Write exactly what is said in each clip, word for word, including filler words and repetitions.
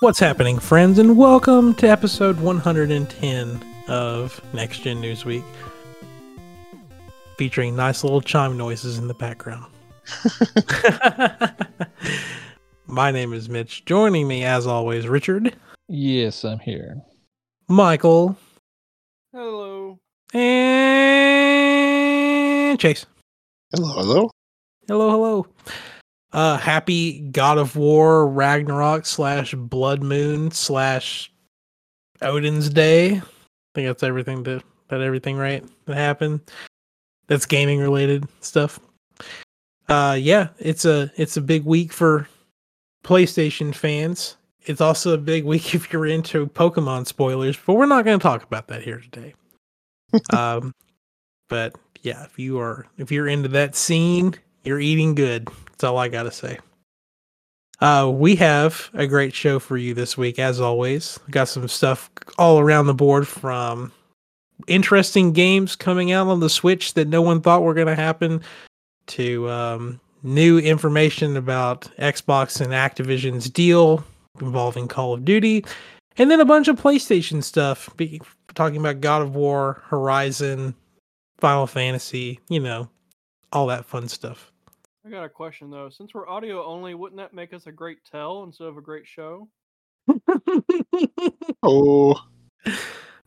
What's happening, friends, and welcome to episode one hundred ten of Next Gen News Week, featuring nice little chime noises in the background. My name is Mitch. Joining me, as always, Richard. Yes, I'm here. Michael. Hello. And Chase. Hello, hello. Hello, hello. Uh, happy God of War Ragnarok slash Blood Moon slash Odin's Day. I think that's everything that, that everything right that happened. That's gaming related stuff. Uh, yeah, it's a it's a big week for PlayStation fans. It's also a big week if you're into Pokemon spoilers, but we're not going to talk about that here today. um, but yeah, if you are if you're into that scene, you're eating good. That's all I gotta say. Uh, we have a great show for you this week, as always. We got some stuff all around the board, from interesting games coming out on the Switch that no one thought were gonna happen, to um, new information about Xbox and Activision's deal involving Call of Duty, and then a bunch of PlayStation stuff. Be- talking about God of War, Horizon, Final Fantasy, you know, all that fun stuff. I got a question, though. Since we're audio only, wouldn't that make us a great tell instead of a great show? Oh.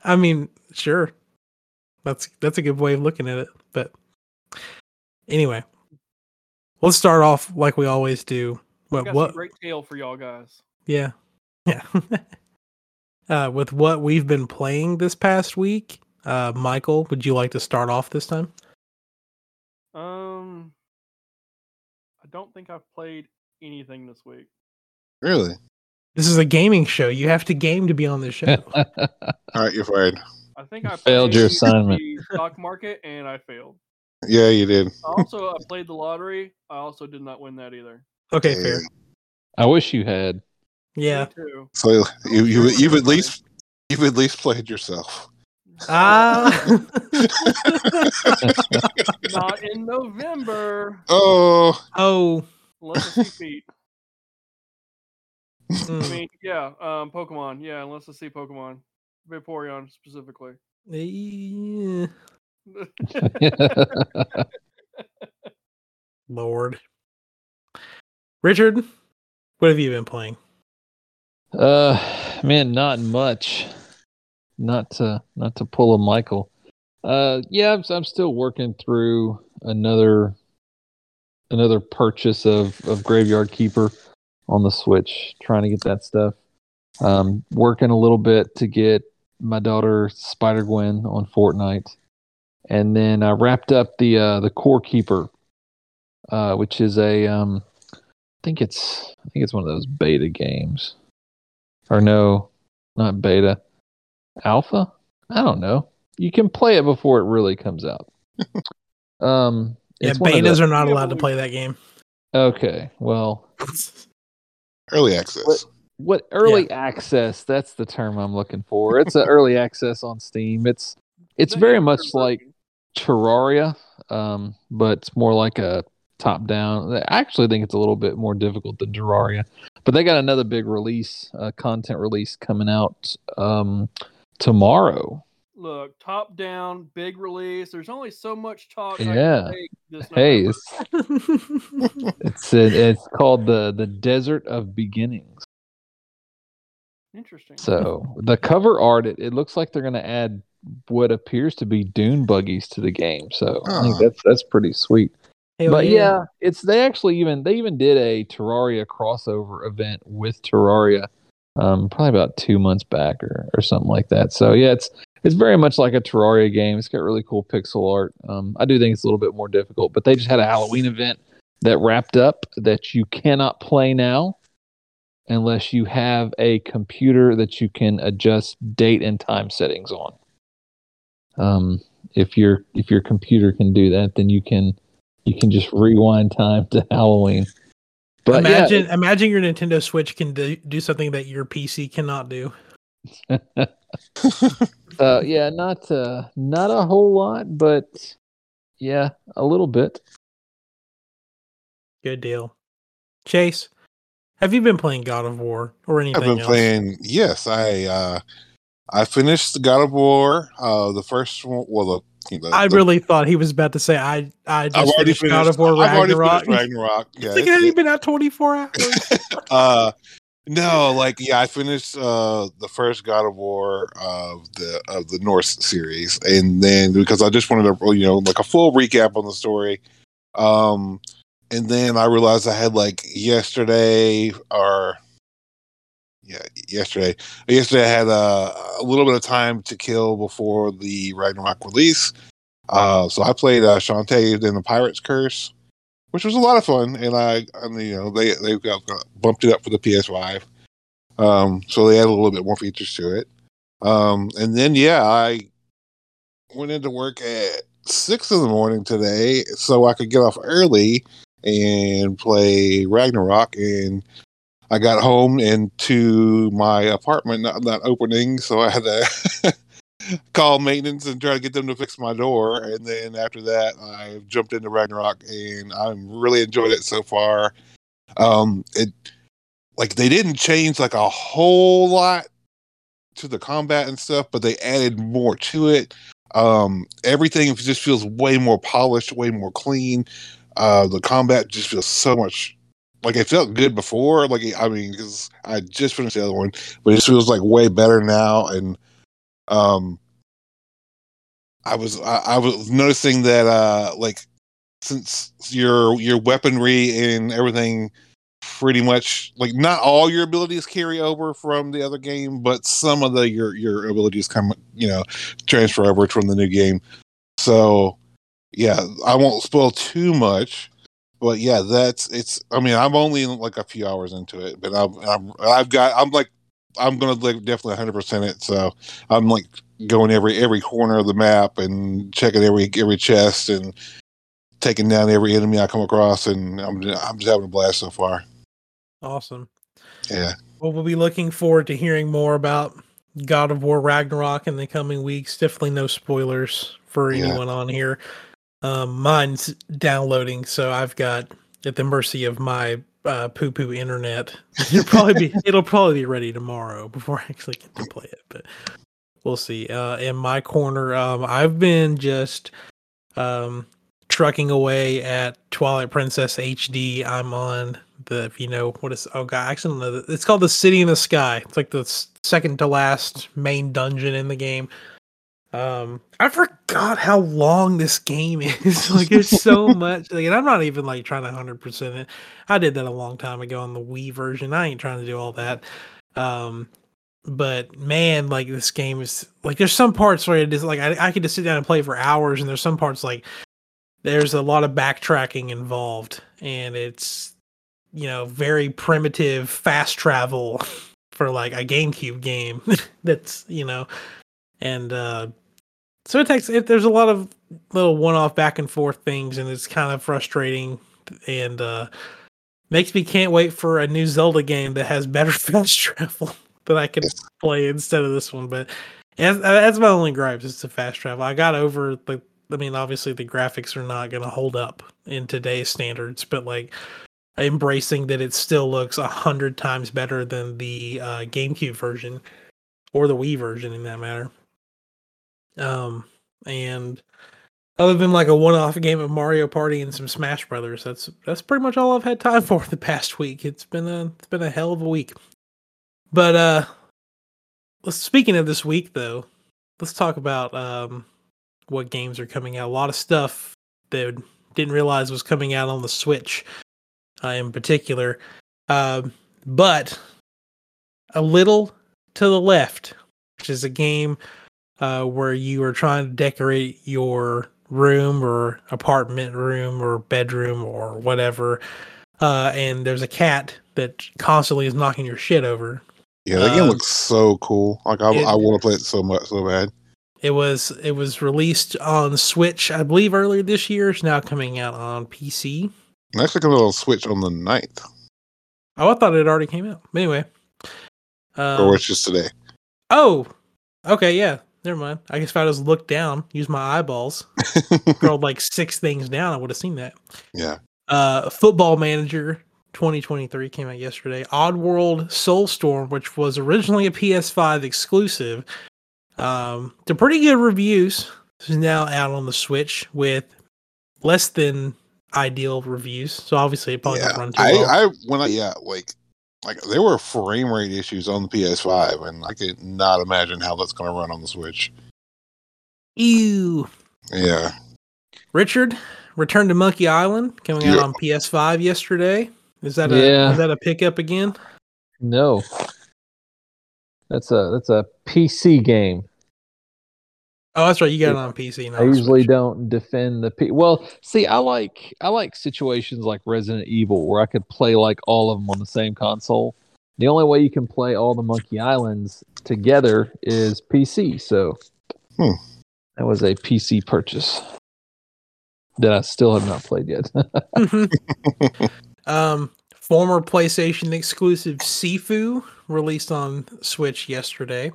I mean, sure. That's that's a good way of looking at it. But anyway, let's start off like we always do. What, got what? Some great tale for y'all guys. Yeah. Yeah. uh, with what we've been playing this past week, uh, Michael, would you like to start off this time? Um... don't think I've played anything this week. Really? This is a gaming show. You have to game to be on this show. All right, you're fired. I think I failed your assignment. The stock market, and I failed. Yeah, you did. Also, I played the lottery. I also did not win that either. Okay, fair. I wish you had. Yeah. Me too. So you you you've at least you've at least played yourself. Ah. Not in November. Oh. Oh. Unless it's feet. I mean, yeah, um, Pokemon. Yeah, unless I see Pokemon. Vaporeon, specifically. Yeah. Lord. Richard, what have you been playing? Uh, man, not much. Not to not to pull a Michael. Uh, yeah, I'm, I'm still working through another another purchase of, of Graveyard Keeper on the Switch, trying to get that stuff. Um, working a little bit to get my daughter Spider Gwen on Fortnite, and then I wrapped up the uh, the Core Keeper, uh, which is a um, I think it's I think it's one of those beta games, or no, not beta. Alpha? I don't know. You can play it before it really comes out. Um, yeah, betas the, are not allowed to play that game. Okay, well. Early access. What, what early yeah. access? That's the term I'm looking for. It's an early access on Steam. It's it's very much like Terraria, um, but it's more like a top-down. I actually think it's a little bit more difficult than Terraria. But they got another big release, uh, content release coming out um, tomorrow. Look, top down, big release. There's only so much talk. Yeah. I can take this hey, it's it's, it, it's called the the Desert of Beginnings. Interesting. So the cover art, it, it looks like they're going to add what appears to be dune buggies to the game. So oh. I think that's that's pretty sweet. Hell but yeah. yeah, it's they actually even they even did a Terraria crossover event with Terraria, um, probably about two months back or, or something like that. So yeah, it's. It's very much like a Terraria game. It's got really cool pixel art. Um, I do think it's a little bit more difficult, but they just had a Halloween event that wrapped up that you cannot play now unless you have a computer that you can adjust date and time settings on. Um, if your if your computer can do that, then you can you can just rewind time to Halloween. But imagine yeah, imagine your Nintendo Switch can do, do something that your P C cannot do. Uh, yeah, not uh, not a whole lot, but yeah, a little bit. Good deal. Chase, Have you been playing God of War or anything else? I've been else? playing, yes. I uh, I finished God of War, uh, the first one. Well, the, the, I the, really thought he was about to say, I, I just I've finished, already finished God of War Ragnarok. I've already Ragnarok. Yeah, I think it hadn't been out twenty-four hours. uh, no, like, yeah, I finished uh, the first God of War of the of the Norse series. And then, because I just wanted to, you know, like a full recap on the story. Um, and then I realized I had like yesterday or yeah, yesterday, yesterday I had a, a little bit of time to kill before the Ragnarok release. Uh, so I played uh, Shantae in The Pirate's Curse, which was a lot of fun. And I, I mean, you know, they, they got bumped it up for the P S five. Um, so they added a little bit more features to it. Um, and then, yeah, I went into work at six in the morning today so I could get off early and play Ragnarok, and I got home and to my apartment not, not opening, so I had to call maintenance and try to get them to fix my door. And then after that I jumped into Ragnarok, and I'm really enjoyed it so far. Um it like they didn't change like a whole lot to the combat and stuff, but they added more to it. Um, everything just feels way more polished, way more clean. Uh, the combat just feels so much like it felt good before. Like, I mean, cause I just finished the other one, but it feels like way better now. And, um, I was, I, I was noticing that, uh, like since your, your weaponry and everything pretty much like not all your abilities carry over from the other game, but some of the your your abilities come, you know, transfer over from the new game. So yeah, I won't spoil too much, but yeah, that's it's I mean, I'm only like a few hours into it, but I'm, I'm I've got I'm like I'm gonna like definitely one hundred percent it. So I'm like going every every corner of the map and checking every every chest and taking down every enemy I come across, and I'm I'm just having a blast so far. Awesome. Yeah. Well, we'll be looking forward to hearing more about God of War Ragnarok in the coming weeks. Definitely no spoilers for anyone yeah. on here. Um, mine's downloading, so I've got at the mercy of my uh, poo-poo internet. It'll probably be it'll probably be ready tomorrow before I actually get to play it, but we'll see. Uh, in my corner, um, I've been just um, trucking away at Twilight Princess H D. I'm on. The you know what is oh god I actually don't know it's called the City in the Sky. It's like the second to last main dungeon in the game. Um, I forgot how long this game is. Like there's so much, like, and I'm not even like trying to one hundred percent it. I did that a long time ago on the Wii version. I ain't trying to do all that. Um, but man, like this game is like there's some parts where it is like I I could just sit down and play for hours, and there's some parts like there's a lot of backtracking involved, and it's. You know, very primitive fast travel for like a GameCube game. That's, you know, and uh, so it takes, it, there's a lot of little one-off back and forth things, and it's kind of frustrating, and uh, makes me can't wait for a new Zelda game that has better fast travel that I can play instead of this one. But as, that's my only gripe, is the fast travel. I got over the, I mean, obviously the graphics are not going to hold up in today's standards, but like, embracing that it still looks a hundred times better than the uh, GameCube version or the Wii version, in that matter. Um, and other than like a one-off game of Mario Party and some Smash Brothers, that's that's pretty much all I've had time for the past week. It's been a it's been a hell of a week. But uh, speaking of this week, though, let's talk about um, what games are coming out. A lot of stuff that didn't realize was coming out on the Switch. Uh, in particular, uh, but A Little to the Left, which is a game uh, where you are trying to decorate your room or apartment room or bedroom or whatever, uh, and there's a cat that constantly is knocking your shit over. Yeah, that um, game looks so cool. Like I, I want to play it so much, so bad. It was it was released on Switch, I believe, earlier this year. It's now coming out on P C. It actually comes out on Switch on the ninth. Oh, I thought it already came out. But anyway. Um, or it's just today. Oh, okay, yeah. Never mind. I guess if I just looked down, used my eyeballs, scrolled like six things down, I would have seen that. Yeah. Uh, Football Manager twenty twenty-three came out yesterday. Oddworld Soulstorm, which was originally a P S five exclusive, um, to pretty good reviews, is now out on the Switch with less than ideal reviews. So obviously, it probably yeah, not run too I, well. I when I yeah like like there were frame rate issues on the P S five, and I could not imagine how that's going to run on the Switch. Ew. Yeah. Richard, Return to Monkey Island coming out yeah. on P S five yesterday. Is that a yeah. is that a pickup again? No. That's a that's a P C game. Oh, that's right. You got it on P C. Not I usually Switch. Don't defend the P. Well, see, I like I like situations like Resident Evil where I could play like all of them on the same console. The only way you can play all the Monkey Islands together is P C. So hmm. that was a P C purchase that I still have not played yet. mm-hmm. um, former PlayStation exclusive Sifu released on Switch yesterday.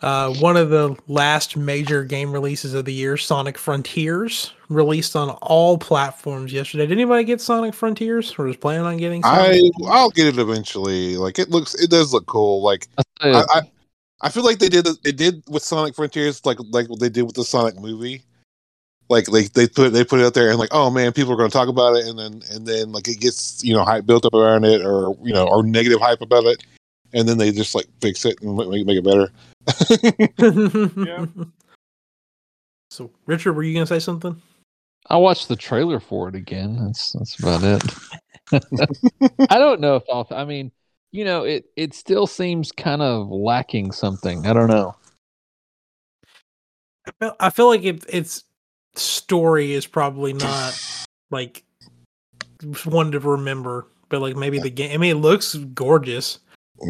Uh, one of the last major game releases of the year, Sonic Frontiers, released on all platforms yesterday. Did anybody get Sonic Frontiers, or was planning on getting Sonic? I I'll get it eventually. Like it looks, it does look cool. Like I, I, I feel like they did they did with Sonic Frontiers, like like what they did with the Sonic movie. Like they they put they put it out there and like, oh man, people are going to talk about it, and then and then like it gets, you know, hype built up around it, or you know, or negative hype about it, and then they just like fix it and make make it better. yeah. So, Richard, were you going to say something? I watched the trailer for it again. That's that's about it. I don't know if I'll, I mean, you know, it it still seems kind of lacking something. I don't know. I feel, I feel like it, its story is probably not like one to remember, but like maybe the game. I mean, it looks gorgeous.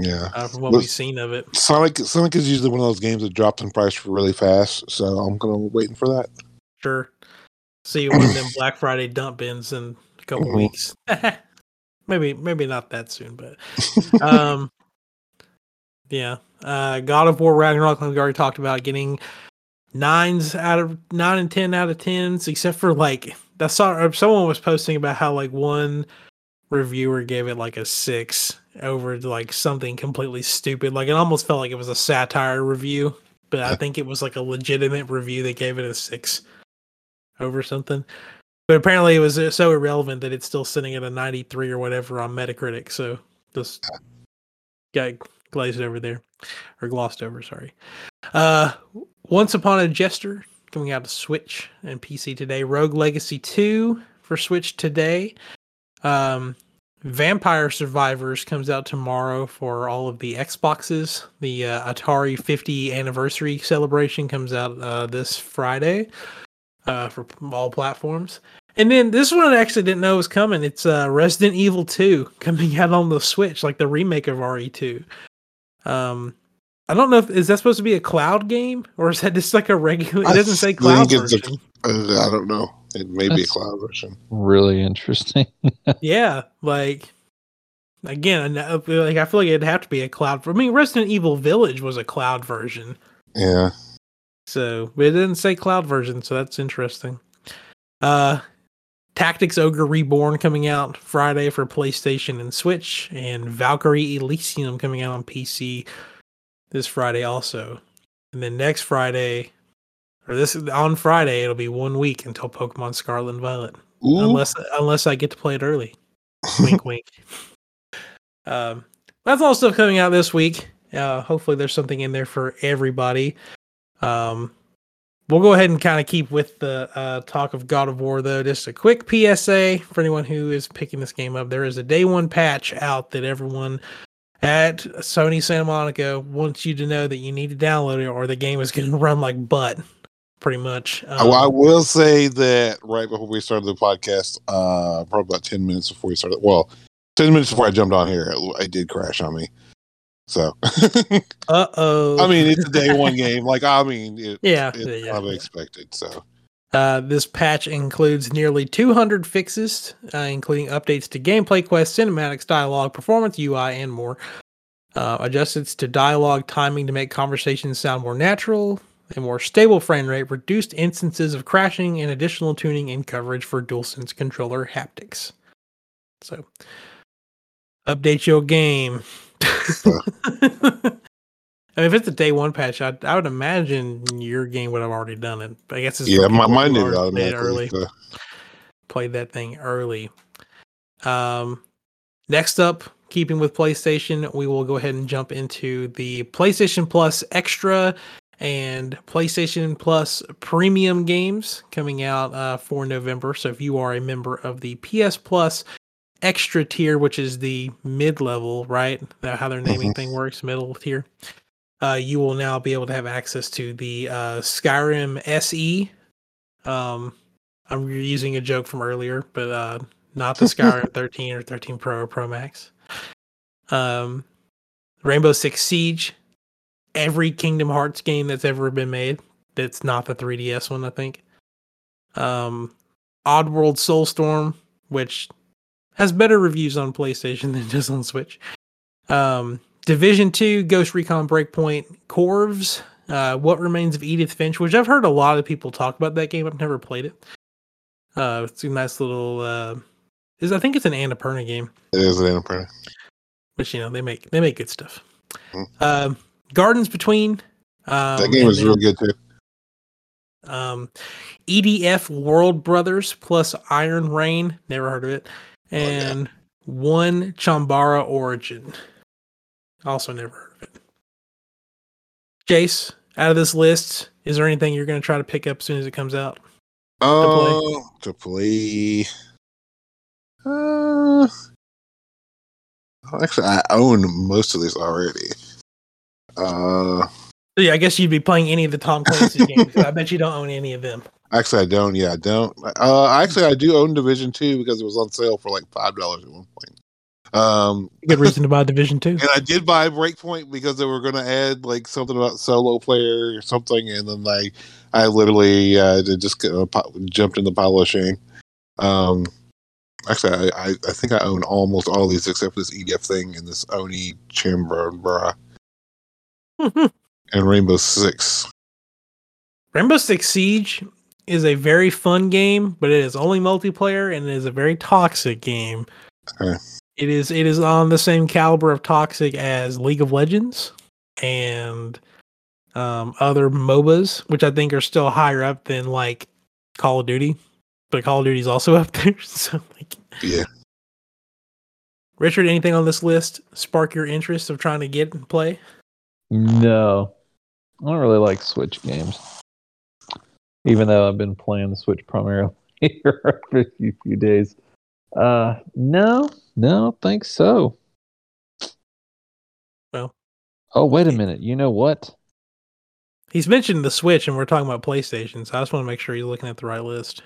Yeah, uh, from what Look, we've seen of it, Sonic Sonic is usually one of those games that drops in price really fast, so I'm gonna be waiting for that. Sure, see one of them Black Friday dump bins in a couple mm-hmm. weeks. maybe maybe not that soon, but um, yeah. Uh, God of War Ragnarok, like we already talked about, getting nines out of nine and ten out of tens, except for like that. Saw someone was posting about how like one reviewer gave it like a six over like something completely stupid. Like it almost felt like it was a satire review, but I think it was like a legitimate review that gave it a six over something. But apparently it was so irrelevant that it's still sitting at a ninety-three or whatever on Metacritic. So just got glazed over there, or glossed over. Sorry. Uh, Once Upon a Jester coming out to Switch and P C today. Rogue Legacy two for Switch today. Um, Vampire Survivors comes out tomorrow for all of the Xboxes. The uh, Atari fifty anniversary celebration comes out uh, this Friday uh, for all platforms. And then this one I actually didn't know was coming. It's uh, Resident Evil two coming out on the Switch, like the remake of R E two. Um, I don't know if is that supposed to be a cloud game, or is that just like a regular? It doesn't say cloud version. A, I don't know. It may That's be a cloud version. Really interesting. yeah, like again, like I feel like it'd have to be a cloud. I mean, Resident Evil Village was a cloud version. Yeah. So but it didn't say cloud version, so that's interesting. Uh, Tactics Ogre Reborn coming out Friday for PlayStation and Switch, and Valkyrie Elysium coming out on P C this Friday also, and then next Friday. Or this on Friday, it'll be one week until Pokemon Scarlet and Violet, Ooh. unless unless I get to play it early. Wink, wink. Um, that's all stuff coming out this week. Uh, hopefully, there's something in there for everybody. Um, we'll go ahead and kind of keep with the uh, talk of God of War, though. Just a quick P S A for anyone who is picking this game up: there is a day one patch out that everyone at Sony Santa Monica wants you to know that you need to download it, or the game is going to run like butt. Pretty much. Um, oh, I will say that right before we started the podcast, uh, probably about ten minutes before we started. Well, ten minutes before I jumped on here, it, it did crash on me. So, uh oh. I mean, it's a day one game. Like, I mean, it, yeah, it's yeah, yeah. expected. So, uh, this patch includes nearly two hundred fixes, uh, including updates to gameplay, quests, cinematics, dialogue, performance, U I, and more. Uh, adjustments to dialogue timing to make conversations sound more natural. A more stable frame rate, reduced instances of crashing, and additional tuning and coverage for DualSense controller haptics. So update your game. I mean, if it's a day one patch, I, I would imagine your game would have already done it. But I guess it's yeah, my mine did early. So. Played that thing early. Um, next up, keeping with PlayStation, we will go ahead and jump into the PlayStation Plus Extra and PlayStation Plus Premium games coming out uh, for November. So if you are a member of the P S Plus Extra tier, which is the mid-level, right? That's how their naming mm-hmm. thing works, middle tier. Uh, you will now be able to have access to the uh, Skyrim S E. Um, I'm using a joke from earlier, but uh, not the Skyrim thirteen or thirteen Pro or Pro Max. Um, Rainbow Six Siege. Every Kingdom Hearts game that's ever been made. That's not the three D S one, I think. Um, Oddworld Soulstorm, which has better reviews on PlayStation than it does on Switch. Um... Division two, Ghost Recon Breakpoint, Corvs, uh, What Remains of Edith Finch, which I've heard a lot of people talk about that game. I've never played it. Uh, it's a nice little... Uh, is I think it's an Annapurna game. It is an Annapurna. But, you know, they make they make good stuff. Mm-hmm. Uh, Gardens Between. Um, that game is then, real good, too. Um, E D F World Brothers plus Iron Rain. Never heard of it. And oh, yeah. One Chambara Origin. Also never heard of it. Jace, out of this list, is there anything you're going to try to pick up as soon as it comes out? Oh, uh, to play. Uh, actually, I own most of this already. Uh, so yeah, I guess you'd be playing any of the Tom Clancy games. I bet you don't own any of them. Actually, I don't. Yeah, I don't. Uh, actually, I do own Division two because it was on sale for like five dollars at one point. Um, Good reason to buy Division two. And I did buy Breakpoint because they were going to add like something about solo player or something, and then like I literally uh, just uh, jumped in the pile of shame. Um, actually, I, I, I think I own almost all these except for this E D F thing and this Oni Chambara mm-hmm. and Rainbow Six. Rainbow Six Siege is a very fun game, but it is only multiplayer and it is a very toxic game. Okay. It is it is on the same caliber of toxic as League of Legends and um, other M O B As, which I think are still higher up than like Call of Duty, but Call of Duty is also up there. So like, yeah. Richard, anything on this list spark your interest of trying to get and play? No, I don't really like Switch games, even though I've been playing the Switch primarily for a few, few days. Uh, no. No, I don't think so. Well, oh, wait a minute. You know what? He's mentioned the Switch, and we're talking about PlayStation, so I just want to make sure you're looking at the right list.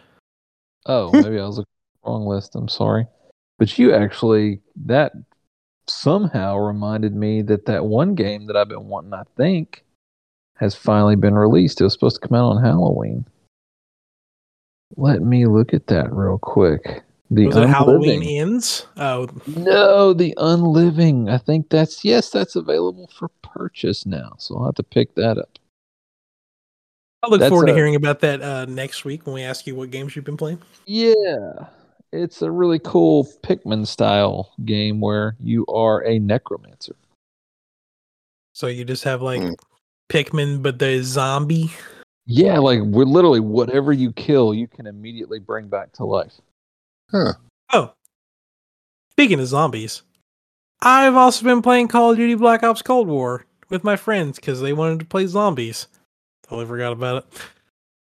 Oh, maybe I was looking at the wrong list. I'm sorry. But you actually, that somehow reminded me that that one game that I've been wanting, I think, has finally been released. It was supposed to come out on Halloween. Let me look at that real quick. The was it Halloween Ends? Oh no, The Unliving. I think that's yes, that's available for purchase now. So I'll have to pick that up. I look that's forward to a, hearing about that uh, next week when we ask you what games you've been playing. Yeah, it's a really cool Pikmin-style game where you are a necromancer. So you just have like Pikmin, but they're zombie. Yeah, like we're literally whatever you kill, you can immediately bring back to life. Huh. Oh, speaking of zombies, I've also been playing Call of Duty Black Ops Cold War with my friends because they wanted to play zombies. Totally forgot about it.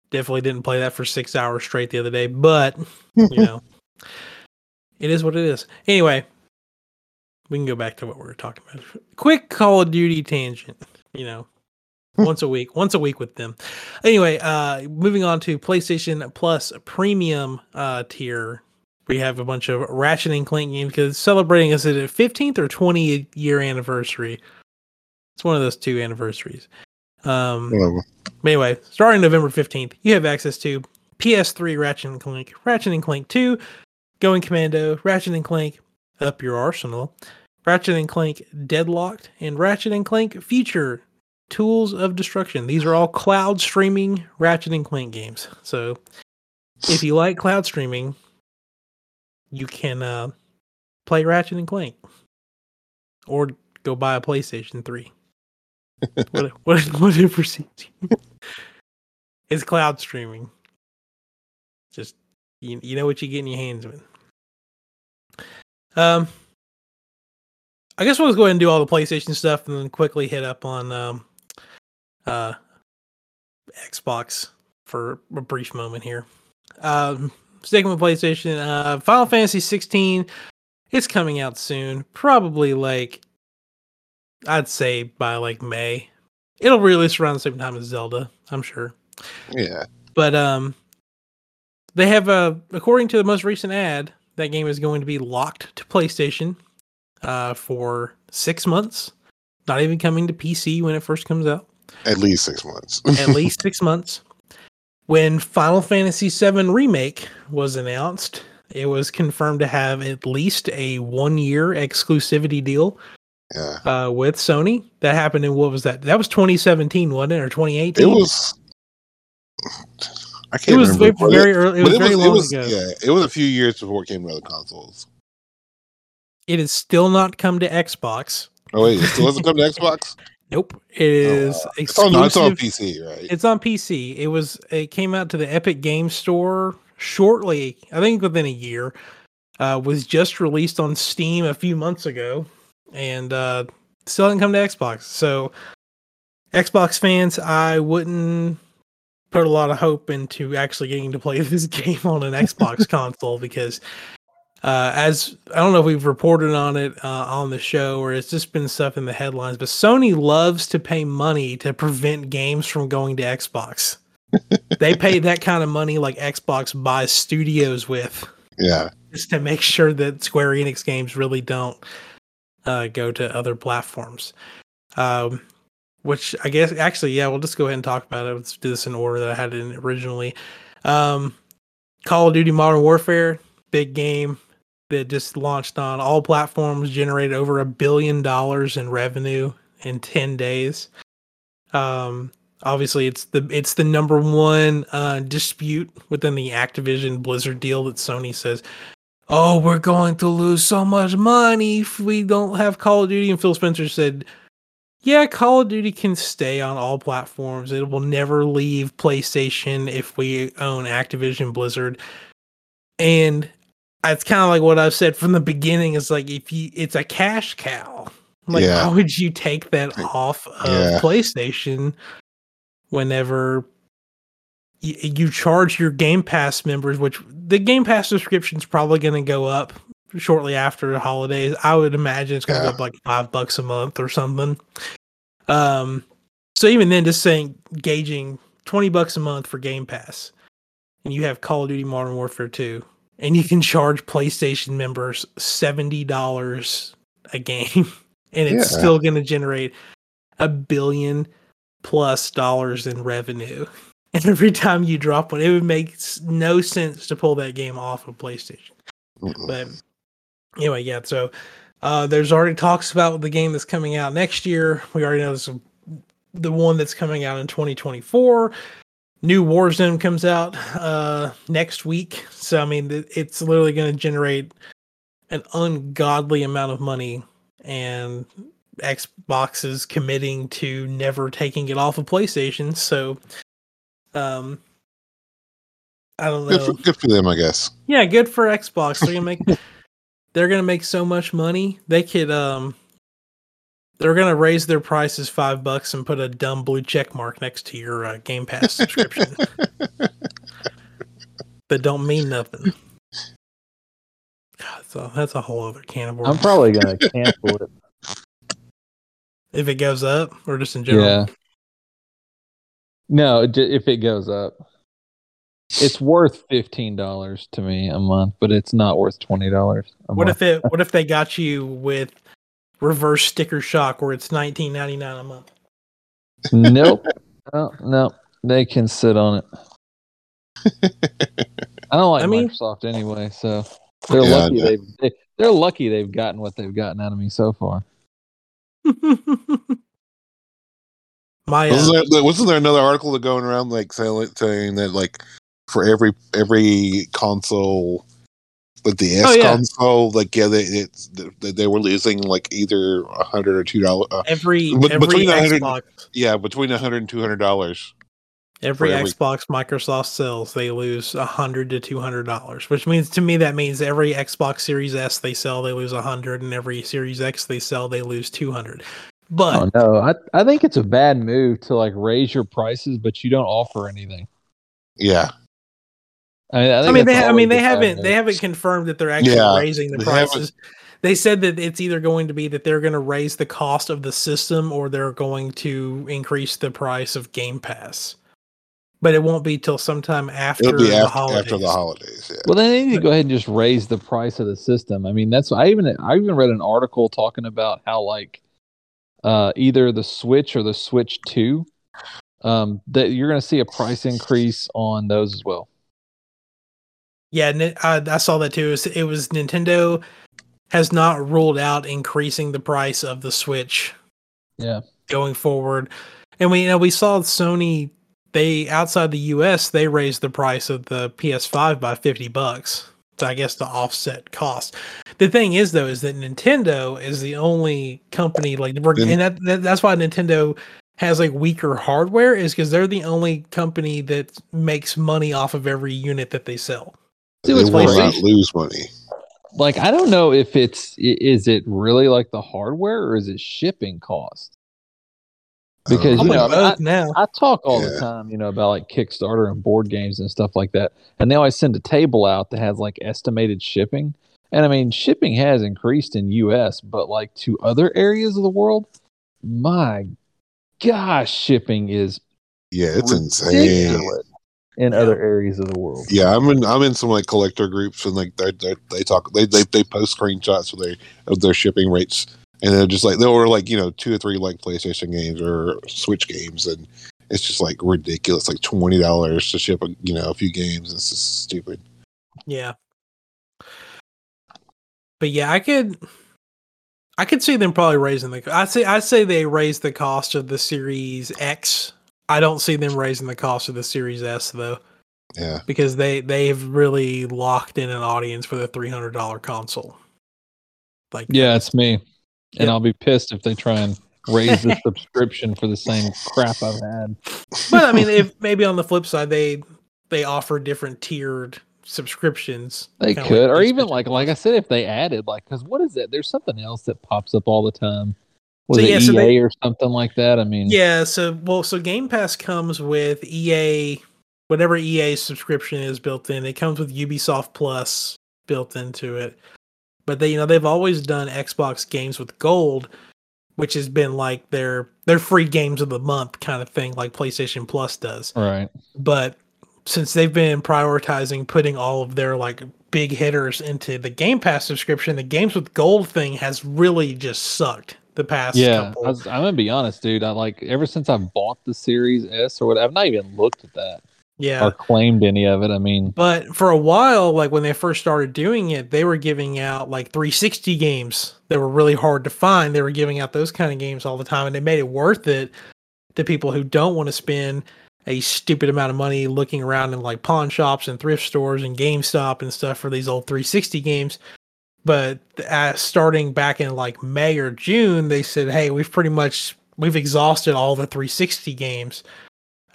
Definitely didn't play that for six hours straight the other day, but, you know, it is what it is. Anyway, we can go back to what we were talking about. Quick Call of Duty tangent, you know. Once a week, once a week with them. Anyway, uh, moving on to PlayStation Plus Premium uh, tier. We have a bunch of Ratchet and Clank games because it's celebrating us at a fifteenth or twentieth year anniversary. It's one of those two anniversaries. Um, but anyway, starting November fifteenth, you have access to P S three Ratchet and Clank, Ratchet and Clank two, Going Commando, Ratchet and Clank Up Your Arsenal, Ratchet and Clank Deadlocked, and Ratchet and Clank Future Tools of Destruction. These are all cloud streaming Ratchet and Clank games. So if you like cloud streaming, you can uh, play Ratchet and Clank. or go buy a PlayStation three. what, what, whatever suits you. It's cloud streaming. Just you, you know what you get in your hands with. Um, I guess we'll just go ahead and do all the PlayStation stuff and then quickly hit up on um, uh, Xbox for a brief moment here. Um, sticking with PlayStation, uh, Final Fantasy sixteen. It's coming out soon, probably like I'd say by like May. It'll release around the same time as Zelda, I'm sure. Yeah, but um, they have a according to the most recent ad, that game is going to be locked to PlayStation uh, for six months. Not even coming to P C when it first comes out. At least six months. At least six months. When Final Fantasy seven Remake was announced, it was confirmed to have at least a one-year exclusivity deal yeah. uh, with Sony. That happened in, what was that? That was twenty seventeen, wasn't it? Or twenty eighteen? It was... I can't it was remember. Very, very early. It was it very was, long it was, ago. Yeah, it was a few years before it came to other consoles. It has still not come to Xbox. Oh wait, it still hasn't come to Xbox? Nope. It is uh, exclusive. It's on, it's on P C, right? It's on P C. It was. It came out to the Epic Game Store shortly. I think within a year. Uh, was just released on Steam a few months ago, and uh, still hasn't come to Xbox. So, Xbox fans, I wouldn't put a lot of hope into actually getting to play this game on an Xbox console because uh, as I don't know if we've reported on it uh, on the show or it's just been stuff in the headlines, but Sony loves to pay money to prevent games from going to Xbox. They pay that kind of money like Xbox buys studios with. Yeah. Just to make sure that Square Enix games really don't uh, go to other platforms. Um, Which I guess, actually, yeah, we'll just go ahead and talk about it. Let's do this in order that I had it originally. Um, Call of Duty Modern Warfare, big game that just launched on all platforms, generated over a billion dollars in revenue in ten days. Um, obviously, it's the it's the number one uh, dispute within the Activision Blizzard deal that Sony says, oh, we're going to lose so much money if we don't have Call of Duty. And Phil Spencer said, yeah, Call of Duty can stay on all platforms. It will never leave PlayStation if we own Activision Blizzard. And it's kind of like what I've said from the beginning. It's like if you, it's a cash cow. Like, yeah. How would you take that off of yeah. PlayStation whenever y- you charge your Game Pass members? Which the Game Pass subscription is probably going to go up shortly after the holidays. I would imagine it's going to yeah. go up like five bucks a month or something. Um, so even then, just saying, gauging twenty bucks a month for Game Pass, and you have Call of Duty Modern Warfare two, and you can charge PlayStation members seventy dollars a game, and it's yeah. still going to generate a billion plus dollars in revenue. And every time you drop one, it would make no sense to pull that game off of PlayStation. Mm-mm. But anyway, yeah, so uh, there's already talks about the game that's coming out next year. We already know this is the one that's coming out in twenty twenty-four. New Warzone comes out uh, next week. So, I mean, it's literally going to generate an ungodly amount of money. And Xbox is committing to never taking it off of PlayStation. So, um... I don't know. Good for, good for them, I guess. Yeah, good for Xbox. They're gonna make they're gonna make so much money. They could um they're gonna raise their prices five bucks and put a dumb blue check mark next to your uh, Game Pass subscription. That don't mean nothing. God, so that's a whole other can of worms. I'm probably gonna cancel it if it goes up, or just in general. Yeah. No, if it goes up. It's worth fifteen dollars to me a month, but it's not worth twenty dollars. What if it? What if they got you with reverse sticker shock, where it's nineteen ninety-nine a month? Nope, no, no, they can sit on it. I don't like I mean, Microsoft anyway, so they're yeah, lucky they've they, they're lucky they've gotten what they've gotten out of me so far. My wasn't there, wasn't there another article going around like saying that like. For every every console Like the S oh, yeah. console, like yeah, they it, they were losing like either a hundred or two dollars uh, every b- every between Xbox. Yeah, between a hundred and two hundred dollars. Every Xbox every... Microsoft sells, they lose a hundred to two hundred dollars. Which means to me that means every Xbox Series S they sell, they lose a hundred, and every Series X they sell, they lose two hundred. But oh, no, I I think it's a bad move to like raise your prices, but you don't offer anything. Yeah. I mean, I, I mean, they, I mean, they haven't, they haven't confirmed that they're actually yeah, raising the they prices. Haven't. They said that it's either going to be that they're going to raise the cost of the system or they're going to increase the price of Game Pass. But it won't be till sometime after, after the holidays. After the holidays, yeah. Well, they need to go ahead and just raise the price of the system. I mean, that's I even I even read an article talking about how like uh, either the Switch or the Switch two um, that you're going to see a price increase on those as well. Yeah, I, I saw that too. It was, it was Nintendo has not ruled out increasing the price of the Switch. Yeah, going forward, and we you know we saw Sony. They outside the U S they raised the price of the P S five by fifty bucks. So I guess to offset cost. The thing is though is that Nintendo is the only company like and that, that that's why Nintendo has like weaker hardware is because they're the only company that makes money off of every unit that they sell. They will not lose money. Like I don't know if it's is it really like the hardware or is it shipping cost? Because um, you know I, now. I talk all yeah. the time, you know, about like Kickstarter and board games and stuff like that, and they always send a table out that has like estimated shipping. And I mean, shipping has increased in U S, but like to other areas of the world, my gosh, shipping is yeah, it's ridiculous. Insane. In yeah. other areas of the world. Yeah, I'm in. I'm in some like collector groups, and like they they talk. They they they post screenshots of their of their shipping rates, and they're just like they were like you know two or three like PlayStation games or Switch games, and it's just like ridiculous, like twenty dollars to ship a, you know a few games. It's just stupid. Yeah, but yeah, I could. I could see them probably raising the. I say I say they raise the cost of the Series X. I don't see them raising the cost of the Series S though. Yeah. Because they, they've really locked in an audience for the three hundred dollars console. Like, yeah, it's me. Yeah. And I'll be pissed if they try and raise the subscription for the same crap I've had. But I mean, if maybe on the flip side, they, they offer different tiered subscriptions. They could, like or even like, like I said, if they added like, cause what is it? There's something else that pops up all the time. Was so, it yeah, E A so they, or something like that? I mean, yeah. So, well, so Game Pass comes with E A, whatever E A subscription is built in. It comes with Ubisoft Plus built into it. But they, you know, they've always done Xbox games with gold, which has been like their their free games of the month kind of thing, like PlayStation Plus does. Right. But since they've been prioritizing putting all of their like big hitters into the Game Pass subscription, the games with gold thing has really just sucked. The past yeah, couple. I was, I'm gonna be honest, dude. I like ever since I bought the Series S or whatever, I've not even looked at that. Yeah, or claimed any of it. I mean, but for a while, like when they first started doing it, they were giving out like three sixty games that were really hard to find. They were giving out those kind of games all the time, and they made it worth it to people who don't want to spend a stupid amount of money looking around in like pawn shops and thrift stores and GameStop and stuff for these old three sixty games. But uh, starting back in like May or June, they said, "Hey, we've pretty much we've exhausted all the three sixty games,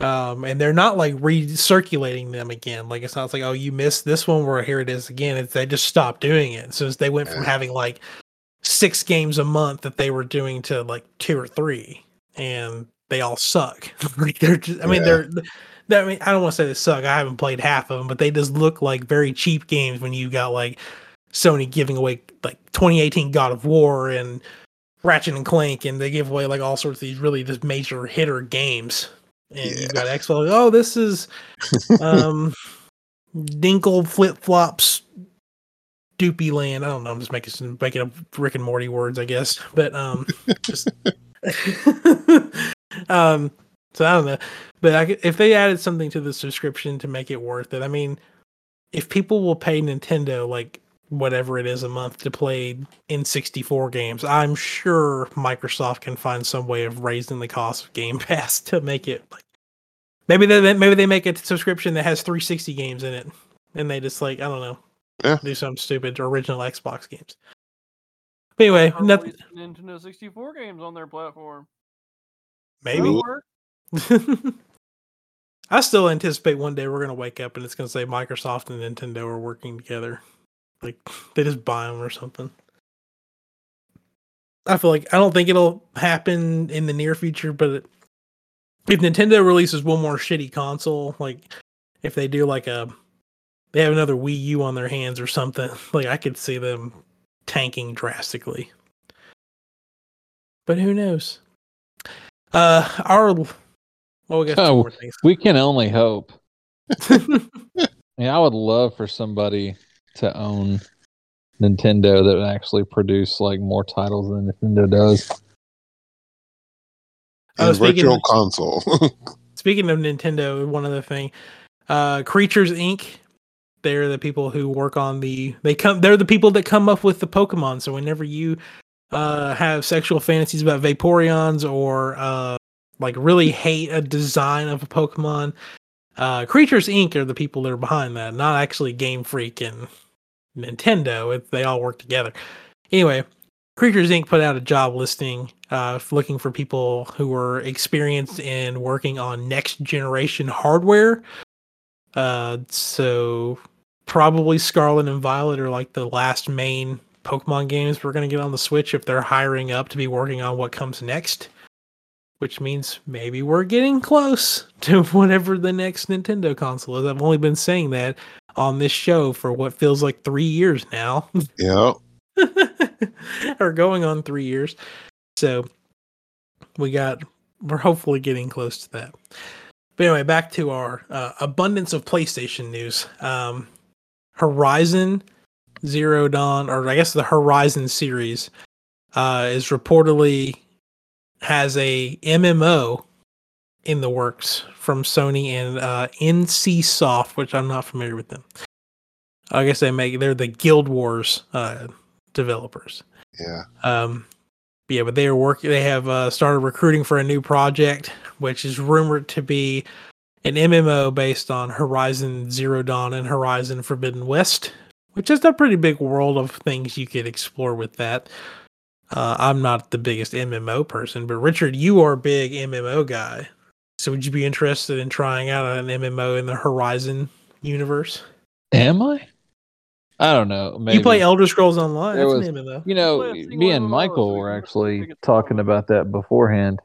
um, and they're not like recirculating them again. Like it's not it's like, oh, you missed this one, where here it is again. It's, they just stopped doing it. So they went from having like six games a month that they were doing to like two or three, and they all suck. like they're, just, I mean, yeah. they're." I mean, I don't want to say they suck. I haven't played half of them, but they just look like very cheap games when you got like. Sony giving away like twenty eighteen God of War and Ratchet and Clank, and they give away like all sorts of these really just major hitter games. And yeah. you've got Xbox. Oh, this is um, Dinkle Flip Flops Doopy Land. I don't know. I'm just making some making up Rick and Morty words, I guess. But um, just um, so I don't know. But I, if they added something to the subscription to make it worth it, I mean, if people will pay Nintendo like. Whatever it is a month to play N sixty-four games. I'm sure Microsoft can find some way of raising the cost of Game Pass to make it like maybe they maybe they make a subscription that has three sixty games in it, and they just like I don't know Yeah. Do some stupid original Xbox games. But anyway, nothing. Nintendo sixty-four games on their platform. Maybe. I still anticipate one day we're going to wake up and it's going to say Microsoft and Nintendo are working together. Like, they just buy them or something. I feel like, I don't think it'll happen in the near future, but it, if Nintendo releases one more shitty console, like, if they do like a, they have another Wii U on their hands or something, like, I could see them tanking drastically. But who knows? Uh, our, well, we got oh, two more things. We can only hope. I mean, I would love for somebody to own Nintendo that would actually produce like more titles than Nintendo does. Oh, virtual of, console. Speaking of Nintendo, one other thing, uh, Creatures Incorporated. They're the people who work on the they come. They're the people that come up with the Pokemon. So whenever you uh, have sexual fantasies about Vaporeons or uh, like really hate a design of a Pokemon, uh, Creatures Incorporated are the people that are behind that. Not actually Game Freak and Nintendo. It, they all work together. Anyway, Creatures Incorporated put out a job listing uh, looking for people who were experienced in working on next generation hardware. Uh, so probably Scarlet and Violet are like the last main Pokemon games we're going to get on the Switch if they're hiring up to be working on what comes next. Which means maybe we're getting close to whatever the next Nintendo console is. I've only been saying that on this show for what feels like three years now. Yeah. Or going on three years. So we got, we're hopefully getting close to that. But anyway, back to our uh, abundance of PlayStation news. Um, Horizon Zero Dawn, or I guess the Horizon series, uh, is reportedly has a M M O in the works from Sony and uh, N C Soft, which I'm not familiar with them. I guess they make they're the Guild Wars uh, developers. Yeah. Um. Yeah, but they are working. They have uh, started recruiting for a new project, which is rumored to be an M M O based on Horizon Zero Dawn and Horizon Forbidden West, which is a pretty big world of things you could explore with that. Uh, I'm not the biggest M M O person, but Richard, you are a big M M O guy. So would you be interested in trying out an M M O in the Horizon universe? Am I? I don't know. Maybe. You play Elder Scrolls Online. That's was, an M M O. You know, me and Michael were actually talking about that beforehand.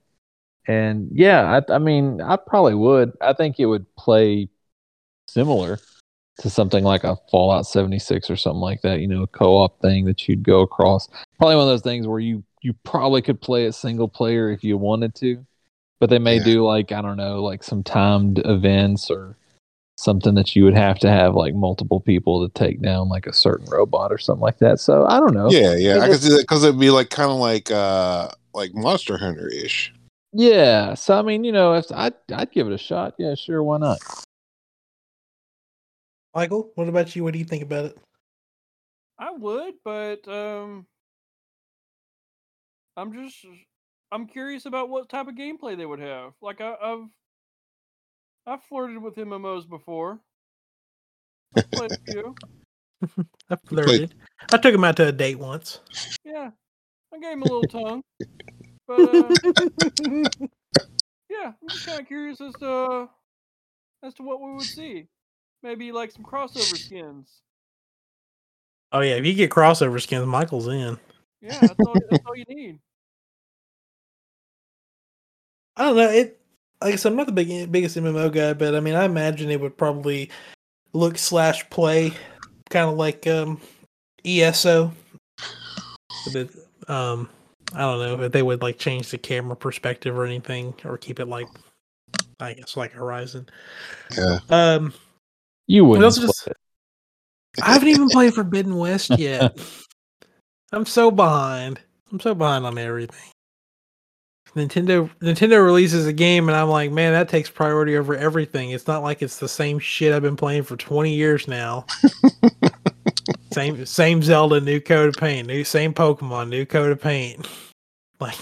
And yeah, I, I mean, I probably would. I think it would play similar to something like a Fallout seventy-six or something like that, you know, a co-op thing that you'd go across. Probably one of those things where you, you probably could play it single player if you wanted to, but they may yeah. do like, I don't know, like some timed events or something that you would have to have like multiple people to take down like a certain robot or something like that. So I don't know. Yeah, yeah. I could see that because it'd be like kind of like uh, like Monster Hunter-ish. Yeah. So I mean, you know, if I'd I'd give it a shot. Yeah, sure, why not? Michael, what about you? What do you think about it? I would, but um, I'm just I'm curious about what type of gameplay they would have. Like I, I've I've flirted with M M Os before. I've played a few. I flirted. I took him out to a date once. Yeah, I gave him a little tongue. But uh, yeah, I'm just kind of curious as to uh, as to what we would see. Maybe like some crossover skins. Oh yeah, if you get crossover skins, Michael's in. Yeah, that's all, that's all you need. I don't know. It. I guess I'm not the big, biggest M M O guy, but I mean, I imagine it would probably look slash play kind of like um, E S O. But, um, I don't know if they would like change the camera perspective or anything, or keep it like, I guess, like Horizon. Yeah. Um, you wouldn't. Just, I haven't even played Forbidden West yet. I'm so behind. I'm so behind on everything. Nintendo Nintendo releases a game and I'm like, man, that takes priority over everything. It's not like it's the same shit I've been playing for twenty years now. same same Zelda, new coat of paint, new same Pokemon, new coat of paint. Like,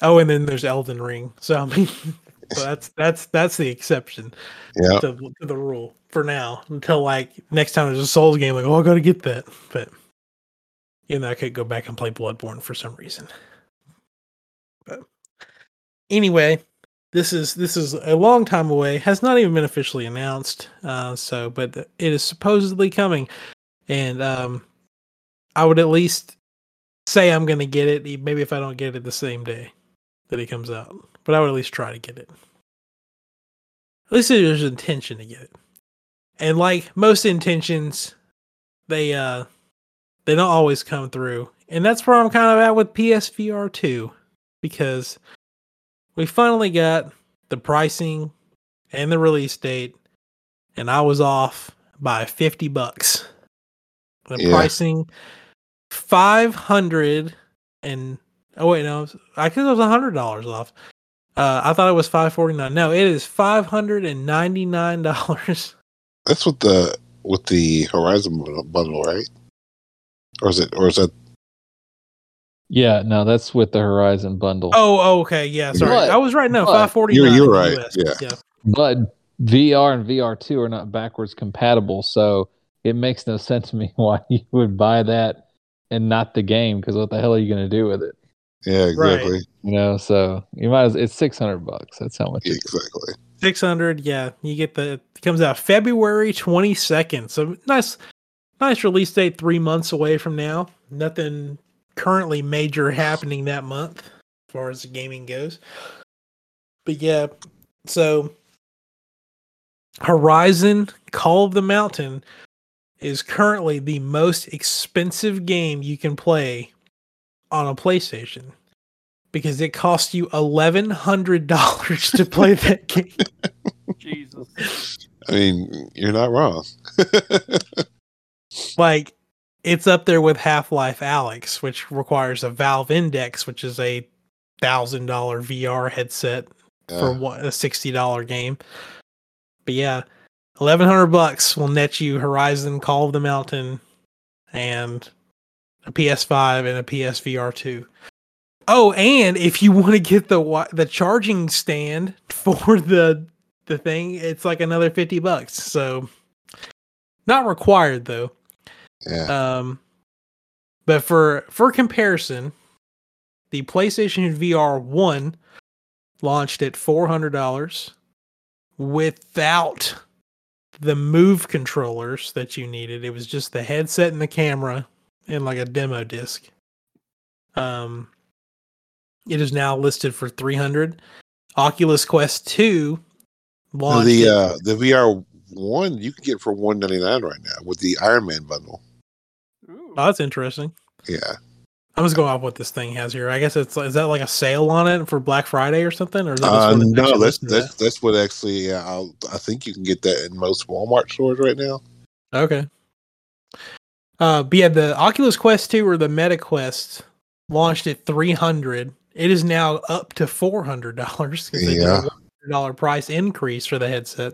oh, and then there's Elden Ring. So I mean, So that's that's that's the exception yep. to, to the rule for now. Until like next time there's a Souls game, like oh I gotta get that. But you know I could go back and play Bloodborne for some reason. But anyway, this is this is a long time away. Has not even been officially announced. Uh, so, but it is supposedly coming, and um, I would at least say I'm gonna get it. Maybe if I don't get it the same day that it comes out. But I would at least try to get it. At least there's an intention to get it. And like most intentions, they uh they don't always come through. And that's where I'm kind of at with P S V R two. Because we finally got the pricing and the release date. And I was off by fifty bucks. The yeah. pricing, five hundred and... Oh, wait, no. I think it was one hundred dollars off. Uh, I thought it was five forty-nine. No, it is five ninety-nine. That's with the with the Horizon bundle, right? Or is it? Or is that? Yeah, no, that's with the Horizon bundle. Oh, oh okay, yeah. Sorry, but, I was right. No, five forty-nine. You're, you're right. Yeah. yeah. But V R and V R two are not backwards compatible, so it makes no sense to me why you would buy that and not the game. Because what the hell are you going to do with it? Yeah, exactly. Right. You know, so you might as it's six hundred bucks. That's how much. Yeah, exactly. Six hundred. Yeah, you get the. It comes out February twenty second. So nice, nice release date. Three months away from now. Nothing currently major happening that month, as far as the gaming goes. But yeah, so Horizon Call of the Mountain is currently the most expensive game you can play on a PlayStation, because it costs you eleven hundred dollars to play that game. Jesus, I mean, you're not wrong. Like, it's up there with Half-Life Alyx, which requires a Valve Index, which is a thousand dollar V R headset uh. for one, a sixty dollar game. But yeah, eleven hundred bucks will net you Horizon, Call of the Mountain, and a P S five and a P S V R two. Oh, and if you want to get the the charging stand for the the thing, it's like another fifty bucks. So not required though. Yeah. Um but for for comparison, the PlayStation V R one launched at four hundred dollars without the Move controllers that you needed. It was just the headset and the camera. And like a demo disc. Um, it is now listed for three hundred dollars. Oculus Quest two launched. The uh, the V R one you can get for one ninety-nine right now with the Iron Man bundle. Oh, that's interesting. Yeah. I'm just going off what this thing has here. I guess it's is that like a sale on it for Black Friday or something? Or is that uh, no, that's that's, that's what actually uh, I'll, I think you can get that in most Walmart stores right now. Okay. Uh, but yeah, the Oculus Quest two or the Meta Quest launched at three hundred dollars. It is now up to four hundred dollars because they yeah. did a one hundred dollars price increase for the headset.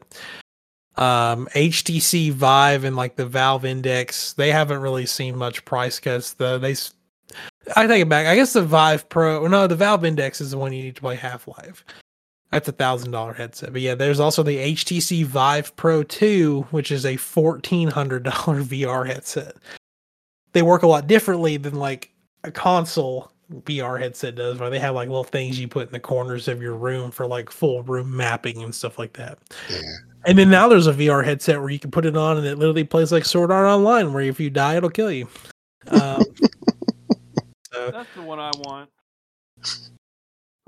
Um, H T C Vive and like the Valve Index, they haven't really seen much price cuts. The they, I take it back. I guess the Vive Pro, no, the Valve Index is the one you need to play Half-Life. That's a one thousand dollars headset. But yeah, there's also the H T C Vive Pro two, which is a one thousand four hundred dollars V R headset. They work a lot differently than like a console V R headset does, where they have like little things you put in the corners of your room for like full room mapping and stuff like that. Yeah. And then now there's a V R headset where you can put it on and it literally plays like Sword Art Online, where if you die, it'll kill you. Um, so. That's the one I want.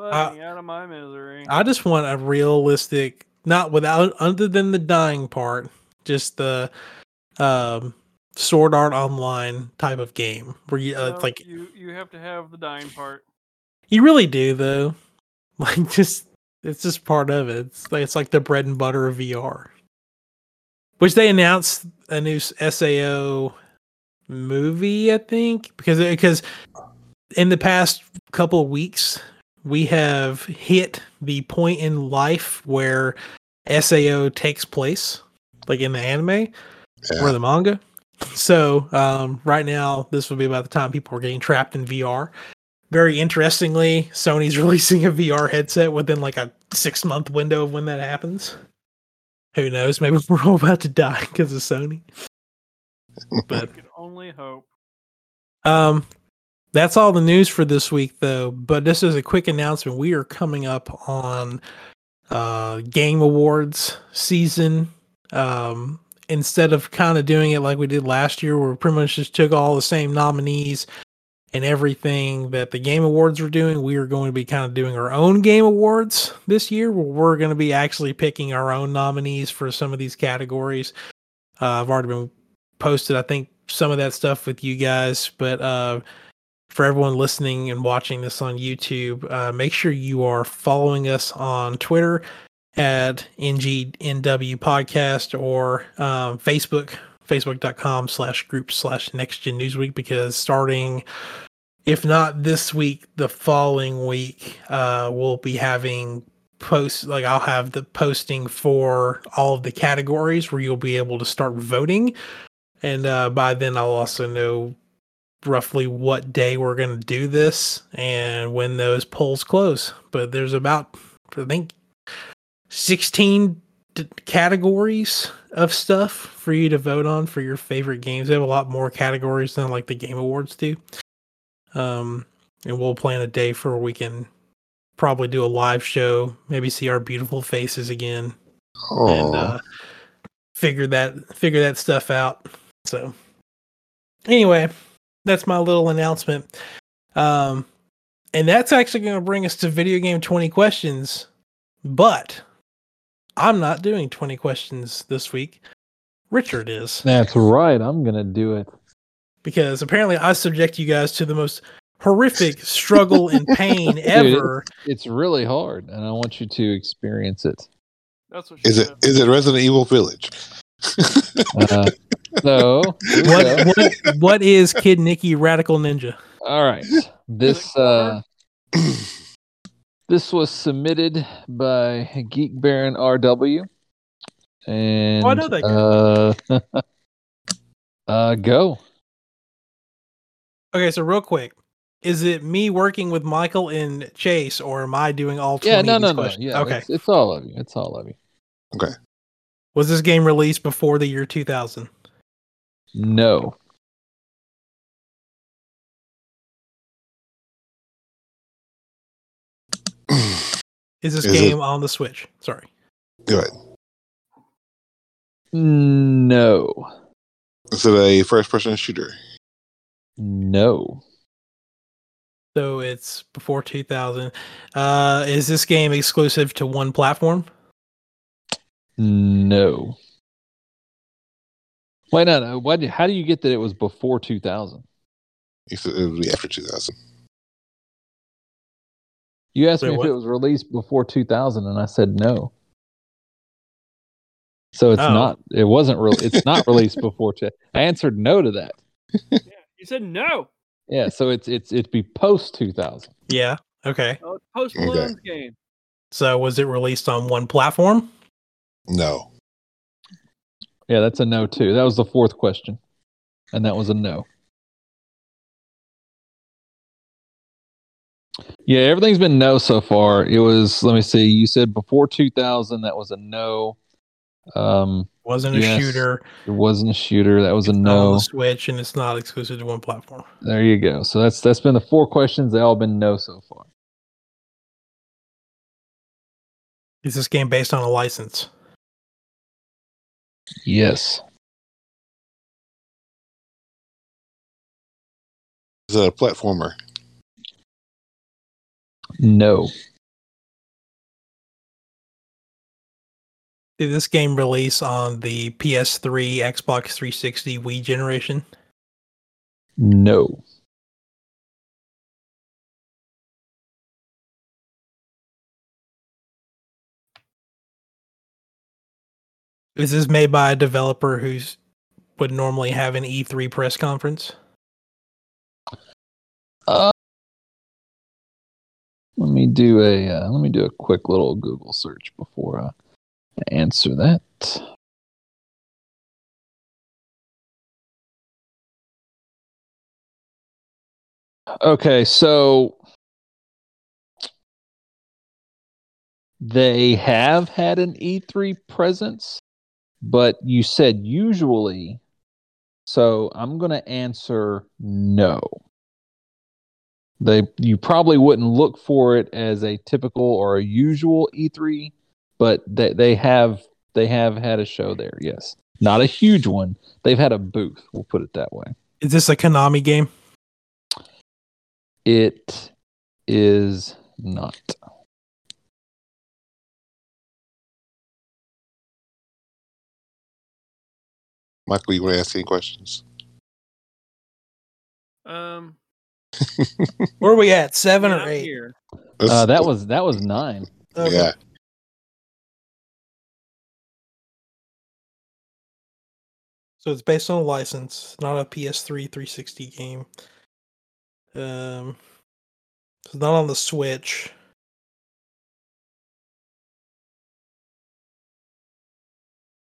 I, out of my misery. I just want a realistic, not without, other than the dying part, just the um, Sword Art Online type of game where you uh, no, like you, you have to have the dying part. You really do though, like just it's just part of it. It's like, it's like the bread and butter of V R, which they announced a new S A O movie, I think, because because in the past couple of weeks. We have hit the point in life where S A O takes place, like in the anime yeah. or the manga. So um, right now, this will be about the time people are getting trapped in V R. Very interestingly, Sony's releasing a V R headset within like a six-month window of when that happens. Who knows? Maybe we're all about to die because of Sony. But I can only hope. Um, that's all the news for this week, though. But this is a quick announcement. We are coming up on uh, Game Awards season. Um, instead of kind of doing it like we did last year, where we pretty much just took all the same nominees and everything that the Game Awards were doing, we are going to be kind of doing our own Game Awards this year, where we're going to be actually picking our own nominees for some of these categories. Uh, I've already been posted, I think, some of that stuff with you guys, but uh, for everyone listening and watching this on YouTube, uh, make sure you are following us on Twitter at N G N W Podcast or um, Facebook, facebook.com slash group slash NextGen Newsweek, because starting, if not this week, the following week, uh, we'll be having posts, like I'll have the posting for all of the categories where you'll be able to start voting. And uh, by then I'll also know roughly what day we're going to do this and when those polls close. But there's about, I think, sixteen d- categories of stuff for you to vote on for your favorite games. They have a lot more categories than like the Game Awards do. Um, and we'll plan a day for where we can probably do a live show, maybe see our beautiful faces again. Aww. And uh, figure that figure that stuff out. So anyway, that's my little announcement. Um, and that's actually going to bring us to Video Game twenty Questions. But I'm not doing twenty questions this week. Richard is. That's right. I'm going to do it. Because apparently I subject you guys to the most horrific struggle and pain Dude, ever. It's really hard, and I want you to experience it. That's what is it. Said. Is it Resident Evil Village? uh, no. What, what, what is Kid Nicky Radical Ninja? All right. This... Uh, This was submitted by Geek Baron R W. And, oh, I know that guy. Uh, uh, go. Okay, so real quick. Is it me working with Michael and Chase, or am I doing all twenty yeah, no, of these no, questions? No, no, no. Yeah, okay. It's, it's all of you. It's all of you. Okay. Was this game released before the year two thousand? No. Is this Is game it? on the Switch? Sorry. Good. No. Is it a first-person shooter? No. So it's before two thousand. Uh, is this game exclusive to one platform? No. Why not? Why do, how do you get that it was before two thousand? It would be after two thousand. You asked Wait, me if what? it was released before two thousand, and I said no. So it's oh. not. It wasn't. Re- it's not released before. T- I answered no to that. Yeah, you said no. Yeah. So it's it's it'd be post two thousand. Yeah. Okay. Oh, post Bloom's okay. game. So was it released on one platform? No. Yeah, that's a no too. That was the fourth question, and that was a no. Yeah, everything's been no so far. It was, let me see, you said before two thousand, that was a no. Um, wasn't a yes, shooter. It wasn't a shooter. That was it's a no. On the Switch, and it's not exclusive to one platform. There you go. So that's that's been the four questions. They've all been no so far. Is this game based on a license? Yes. Is it a platformer? No. Did this game release on the P S three, Xbox three sixty, Wii generation? No. Is this made by a developer who would normally have an E three press conference? Uh. Let me do a uh, let me do a quick little Google search before I answer that. Okay, so They have had an E three presence, but you said usually, so I'm going to answer no. They, you probably wouldn't look for it as a typical or a usual E three, but they, they have they have had a show there, yes. Not a huge one. They've had a booth, we'll put it that way. Is this a Konami game? It is not. Michael, you want to ask any questions? Um, where are we at? Seven yeah, or eight? Uh, that was that was nine. Okay. Yeah. So it's based on a license, not a P S three three sixty game. Um, it's not on the Switch.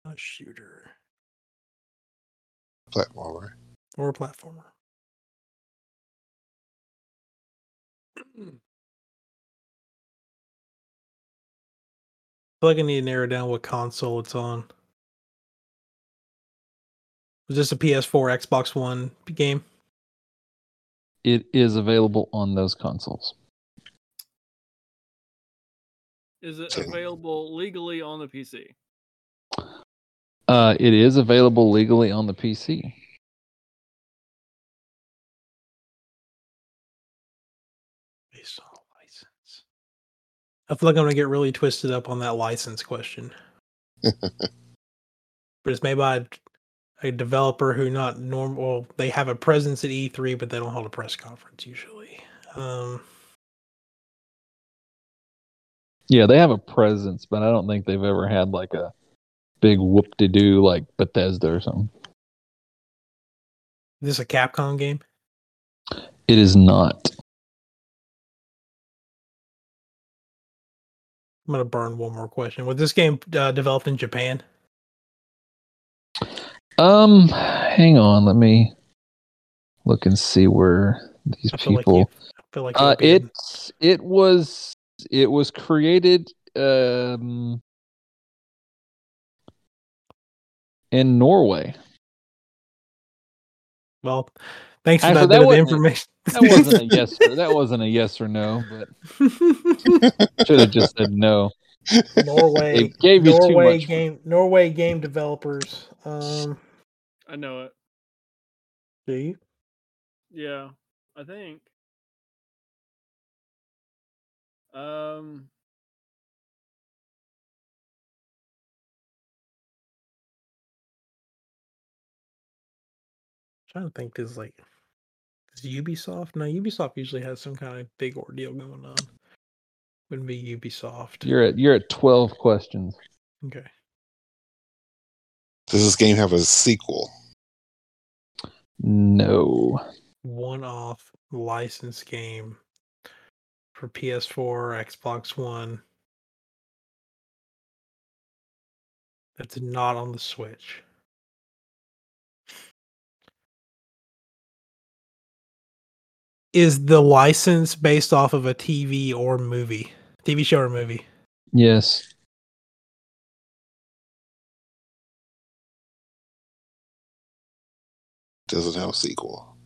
A shooter. Platformer. Or a platformer. I feel like I need to narrow down what console it's on. Was this a P S four, Xbox One game? It is available on those consoles. Is it available legally on the P C? Uh, it is available legally on the P C. Based on a license. I feel like I'm going to get really twisted up on that license question. But it's made by a, a developer who not normal. Well, they have a presence at E three, but they don't hold a press conference usually. Um, yeah, they have a presence, but I don't think they've ever had like a big whoop-de-doo like Bethesda or something. Is this a Capcom game? It is not. I'm going to burn one more question. Was this game uh, developed in Japan? Um, hang on. Let me look and see where these I feel people... Like I feel like uh, it, it, was, it was created... Um, in Norway. Well, thanks for Actually, that, that bit of information. That wasn't a yes or that wasn't a yes or no, but should have just said no. Norway it gave you Norway too much. game Norway game developers. Um, I know it. Do you? Yeah, I think. Um I don't think this is like is Ubisoft. No, Ubisoft usually has some kind of big ordeal going on. Wouldn't be Ubisoft. You're at you're at twelve questions. Okay. Does this game have a sequel? No. One-off license game for P S four or Xbox One. That's not on the Switch. Is the license based off of a T V or movie? T V show or movie? Yes. Doesn't have a sequel.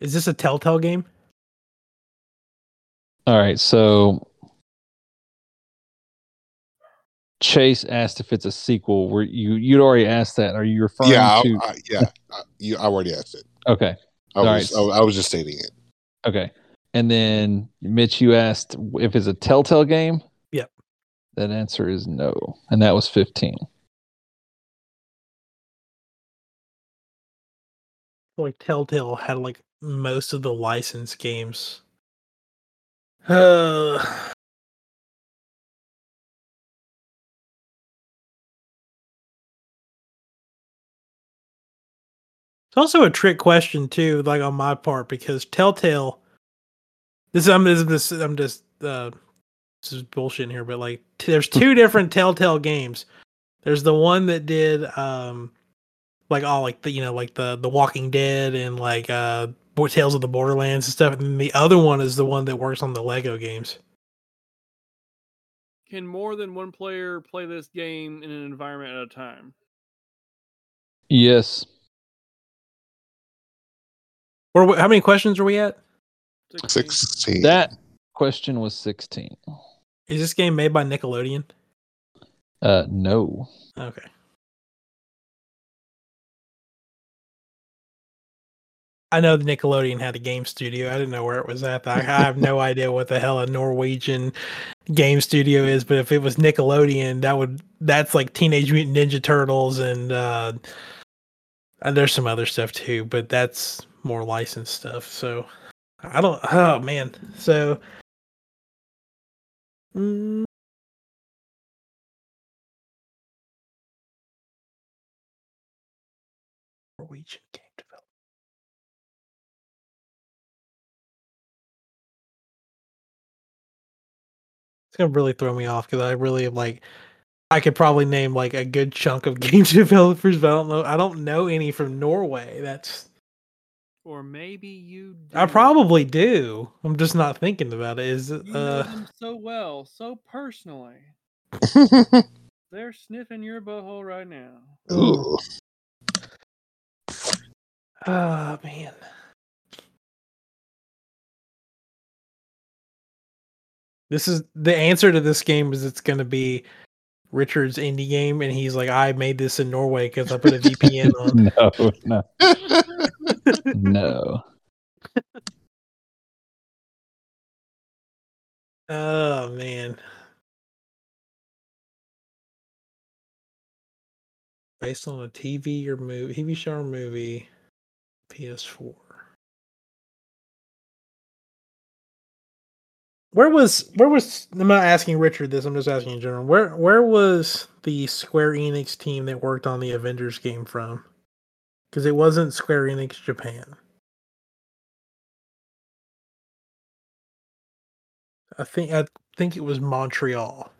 Is this a Telltale game? All right, so Chase asked if it's a sequel. Were you you'd already asked that? Are you referring yeah, to? I, I, yeah, I, you, I already asked it. Okay. I was, right. I was just stating it. Okay. And then, Mitch, you asked if it's a Telltale game? Yep. That answer is no. And that was fifteen. Like, Telltale had, like, most of the licensed games. Uh... It's also a trick question too, like on my part, because Telltale. This I'm this, this I'm just uh, this is bullshit in here, but like t- there's two different Telltale games. There's the one that did um, like all like the you know like the the Walking Dead and like uh, Tales of the Borderlands and stuff, and the other one is the one that works on the Lego games. Can more than one player play this game in an environment at a time? Yes. Or how many questions are we at? sixteen. sixteen. That question was sixteen. Is this game made by Nickelodeon? Uh, no. Okay. I know the Nickelodeon had a game studio. I didn't know where it was at. I, I have no idea what the hell a Norwegian game studio is, but if it was Nickelodeon, that would that's like Teenage Mutant Ninja Turtles and uh, and there's some other stuff too, but that's more licensed stuff. So I don't. Oh man. So mm, Norwegian game. It's going to really throw me off because I really am like, I could probably name like a good chunk of game developers, but I don't know. I don't know any from Norway. That's. Or maybe you do. I probably do. I'm just not thinking about it. Is it, you uh... know them so well, so personally. They're sniffing your butthole right now. Ooh. Oh, man. This is the answer to this game is it's going to be Richard's indie game. And he's like, I made this in Norway because I put a V P N on. No, no, no. Oh, man. Based on a T V or movie, T V show or movie, P S four. Where was where was I'm not asking Richard this, I'm just asking in general. Where where was the Square Enix team that worked on the Avengers game from? Because it wasn't Square Enix Japan. I think I think it was Montreal,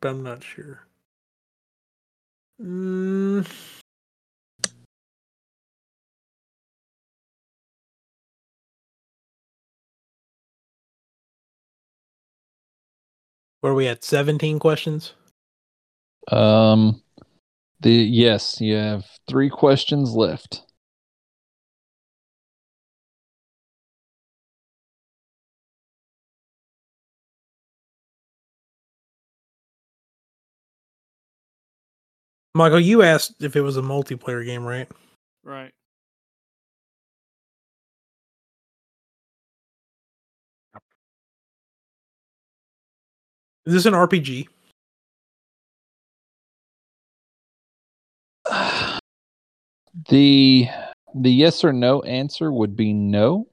but I'm not sure. Mm. Were we at seventeen questions? Um, the yes, you have three questions left. Michael, you asked if it was a multiplayer game, right? Right. Is this an R P G? The the yes or no answer would be no.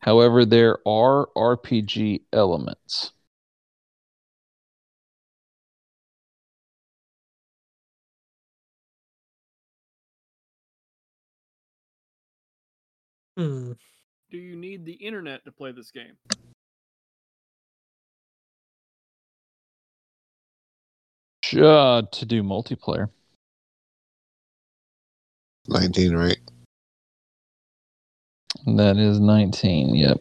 However, there are R P G elements. Hmm. Do you need the internet to play this game? Uh, to do multiplayer. nineteen, right? That is nineteen, yep.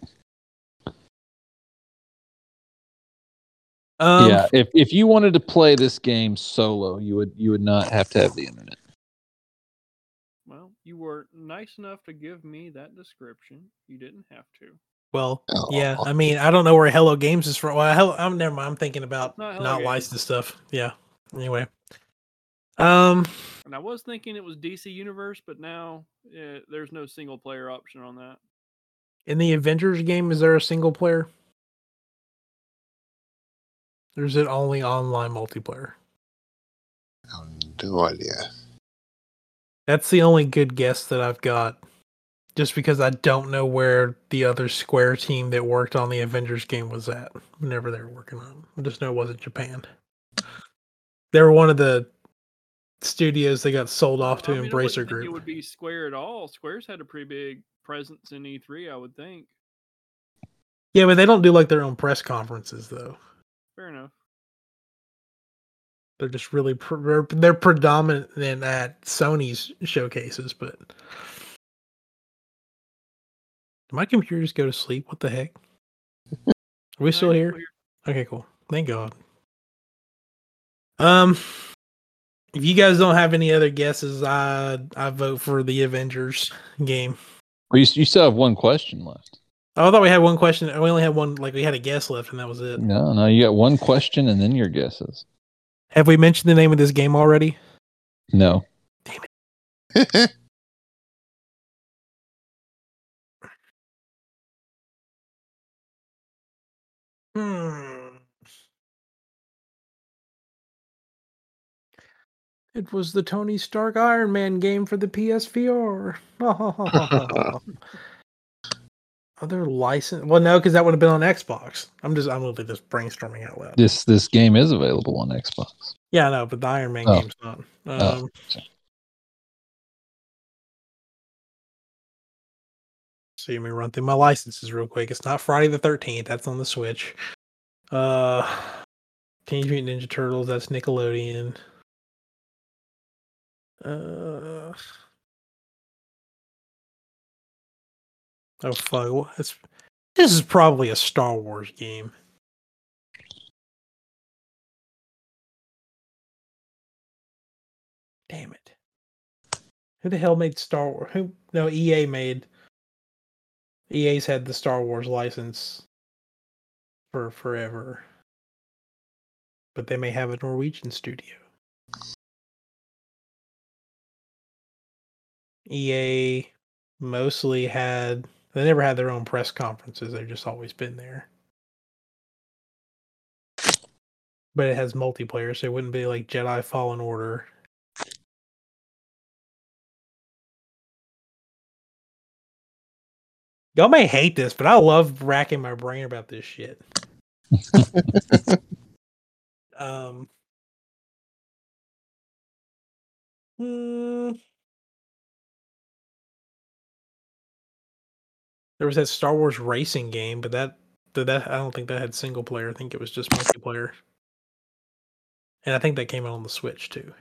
Um, yeah, if if you wanted to play this game solo, you would you would not have to have the internet. Well, you were nice enough to give me that description. You didn't have to. Well, oh. yeah, I mean, I don't know where Hello Games is from. Well, Hello, I'm never mind. I'm thinking about not, not licensed stuff. Yeah. Anyway, um, and I was thinking it was D C Universe, but now uh, there's no single player option on that. In the Avengers game, is there a single player? Or is it only online multiplayer? I have no idea. That's the only good guess that I've got. Just because I don't know where the other Square team that worked on the Avengers game was at whenever they were working on it. I just know it wasn't Japan. They were one of the studios that got sold off to I mean, Embracer I Group. Think it would be Square at all. Square's had a pretty big presence in E three, I would think. Yeah, but they don't do like their own press conferences, though. Fair enough. They're just really pre- they're predominant in at Sony's showcases, but. Did my computer just go to sleep? What the heck? Are we still here? Okay, cool. Thank God. Um, if you guys don't have any other guesses, I I vote for the Avengers game. Well, you, you still have one question left. Oh, I thought we had one question. We only had one, like we had a guess left, and that was it. No, no, you got one question and then your guesses. Have we mentioned the name of this game already? No. Damn it. Hmm. It was the Tony Stark Iron Man game for the P S four. Other license? Well, no, because that would have been on Xbox. I'm just, I'm literally just brainstorming out loud. This this game is available on Xbox. Yeah, I know, but the Iron Man oh. game's not. Um, oh. So you may run through my licenses real quick. It's not Friday the thirteenth. That's on the Switch. Uh, Teenage Mutant Ninja Turtles. That's Nickelodeon. Uh. Oh fuck! It's, this is probably a Star Wars game. Damn it! Who the hell made Star Wars? Who? No, E A made. E A's had the Star Wars license for forever, but they may have a Norwegian studio. E A mostly had. They never had their own press conferences. They've just always been there. But it has multiplayer, so it wouldn't be like Jedi Fallen Order. Y'all may hate this, but I love racking my brain about this shit. um. Hmm. There was that Star Wars racing game, but that, that I don't think that had single player. I think it was just multiplayer. And I think that came out on the Switch, too.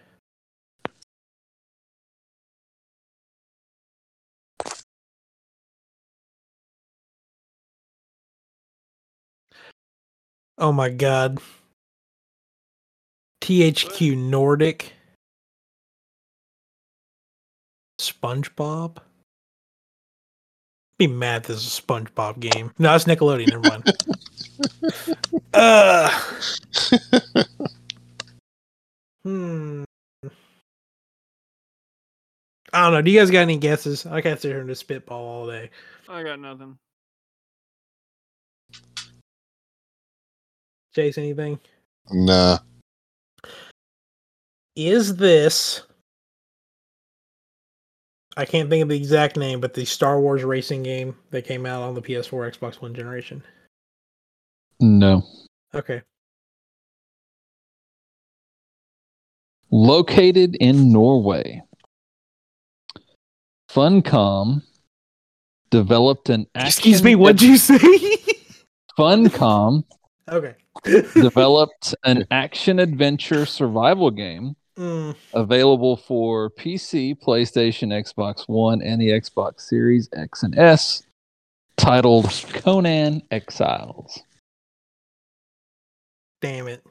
Oh my god. T H Q Nordic. SpongeBob. Be mad this is a SpongeBob game. No, it's Nickelodeon. Never mind. uh. hmm. I don't know. Do you guys got any guesses? I can't sit here and just spitball all day. I got nothing. Chase, anything? Nah. Is this... I can't think of the exact name, but the Star Wars racing game that came out on the P S four, Xbox One generation. No. Okay. Located in Norway, Funcom developed an action... Excuse me, what'd you say? Funcom okay. developed an action-adventure survival game Mm. available for P C, PlayStation, Xbox One, and the Xbox Series X and S, titled Conan Exiles. Damn it.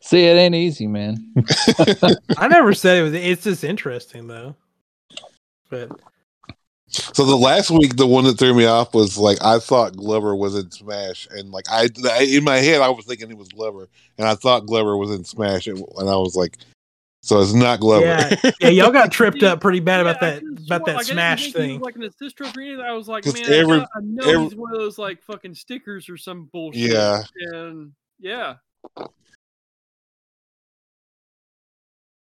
See, it ain't easy, man. I never said it was. It's just interesting, though. But so the last week, the one that threw me off was like I thought Glover was in Smash, and like I, I in my head I was thinking it was Glover, and I thought Glover was in Smash, and, and I was like, so it's not Glover. Yeah, yeah y'all got tripped up pretty bad yeah, about that about that like, Smash thing. Was, like an assist or anything. I was like, man, every, I, I know every, he's one of those like fucking stickers or some bullshit. Yeah, and yeah.